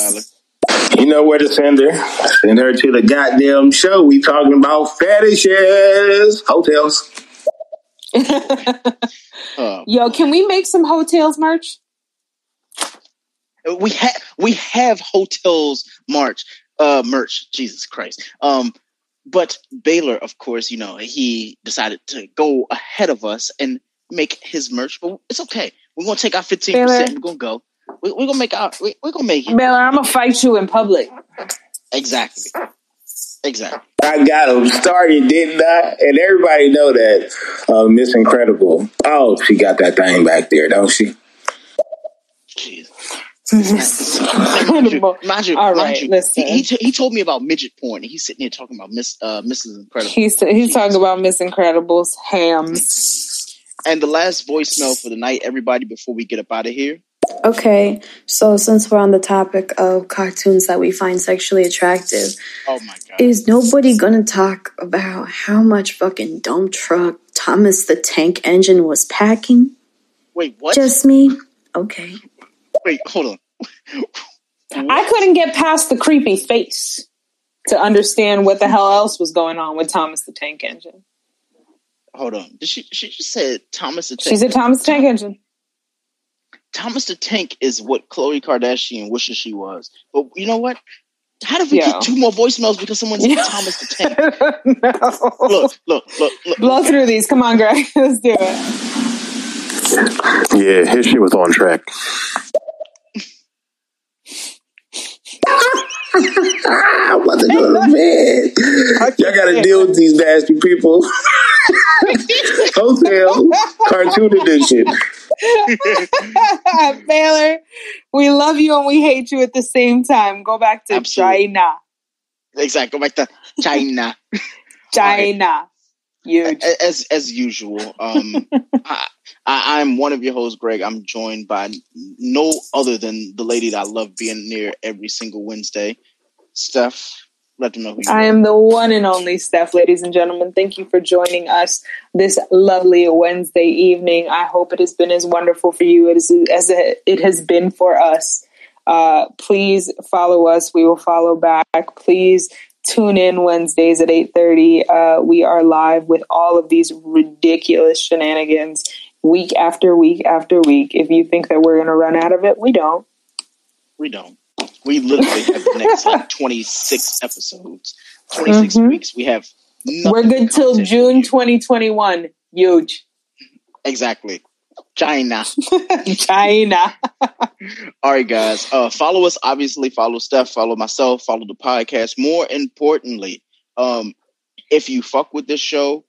Tyler. You know where to send her. Send her to the goddamn show. We talking about fetishes. Hotels. um, Yo, can we make some hotels merch? We have we have hotels merch. Uh, merch. Jesus Christ. Um, but Baylor, of course, you know, he decided to go ahead of us and make his merch, but it's okay. We're gonna take our fifteen percent. We're gonna go. We, we're gonna make our. We, we're gonna make it. Baylor, I'm gonna fight you in public. Exactly. Exactly. I got him started, didn't I? And everybody know that uh, Miss Incredible. Oh, she got that thing back there, don't she? Jeez. mind you, mind you, all right, mind you, listen. He, he, t- he told me about midget porn, and he's sitting there talking about Miss uh, Missus Incredible. He's t- he's Jeez. talking about Miss Incredible's hams. And the last voicemail for the night, everybody, before we get up out of here. Okay, so since we're on the topic of cartoons that we find sexually attractive, oh my God, is nobody gonna talk about how much fucking dump truck Thomas the Tank Engine was packing? Wait, what? Just me? Okay. Wait, hold on. I couldn't get past the creepy face. to understand what the hell else was going on with Thomas the Tank Engine. Hold on. Did she she just said Thomas the Tank Engine? She said Thomas the Tank Engine. Thomas the Tank is what Khloe Kardashian wishes she was. But you know what? How did we Yo. get two more voicemails because someone said Thomas the Tank? No. Look, look, look, look. Blow through these. Come on, Greg. Let's do it. Yeah, his shit was on track. I'm about to go to bed. Y'all got to deal with these nasty people. Hotel, cartoon edition. Baylor, we love you and we hate you at the same time. Go back to Absolutely. China. Exactly. Go back to China. China. Huge. As as usual, um, I, I, I'm one of your hosts, Greg. I'm joined by no other than the lady that I love being near every single Wednesday, Steph. Let them know who you I are. Am the one and only Steph, ladies and gentlemen. Thank you for joining us this lovely Wednesday evening. I hope it has been as wonderful for you as it has been for us. Uh, please follow us. We will follow back. Please tune in Wednesdays at eight thirty. Uh, we are live with all of these ridiculous shenanigans week after week after week. If you think that we're going to run out of it, we don't. We don't. We literally have the next like twenty-six episodes, twenty-six mm-hmm. weeks. We have nothing. We're good till June twenty twenty-one. Huge. Exactly. China. China. All right, guys. Uh, follow us. Obviously, follow Steph, follow myself, follow the podcast. More importantly, um, if you fuck with this show,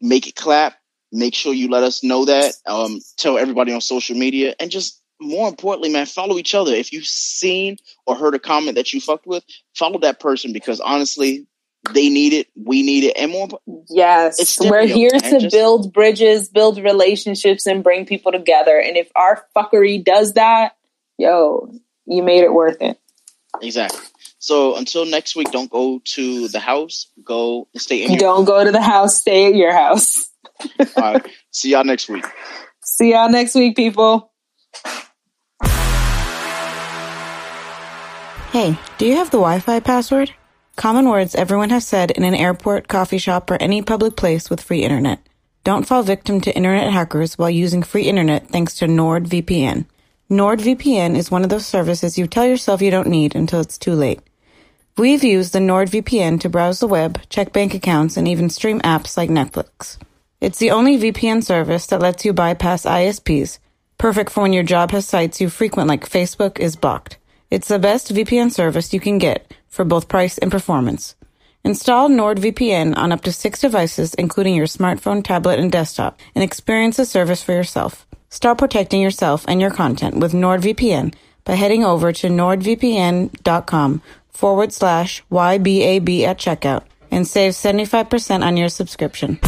make it clap. Make sure you let us know that. Um, tell everybody on social media and just. More importantly, man, follow each other. If you've seen or heard a comment that you fucked with, follow that person because honestly, they need it. We need it. And more, yes, it's we're here man. to Just, build bridges, build relationships, and bring people together. And if our fuckery does that, yo, you made it worth it. Exactly. So until next week, don't go to the house. Go and stay in your Don't house. Go to the house. Stay at your house. All right. See y'all next week. See y'all next week, people. Hey, do you have the Wi-Fi password? Common words everyone has said in an airport, coffee shop, or any public place with free internet. Don't fall victim to internet hackers while using free internet thanks to NordVPN. NordVPN is one of those services you tell yourself you don't need until it's too late. We've used the NordVPN to browse the web, check bank accounts, and even stream apps like Netflix. It's the only V P N service that lets you bypass I S Ps, perfect for when your job has sites you frequent like Facebook is blocked. It's the best V P N service you can get for both price and performance. Install NordVPN on up to six devices, including your smartphone, tablet, and desktop, and experience the service for yourself. Start protecting yourself and your content with NordVPN by heading over to nordvpn.com forward slash YBAB at checkout and save seventy-five percent on your subscription.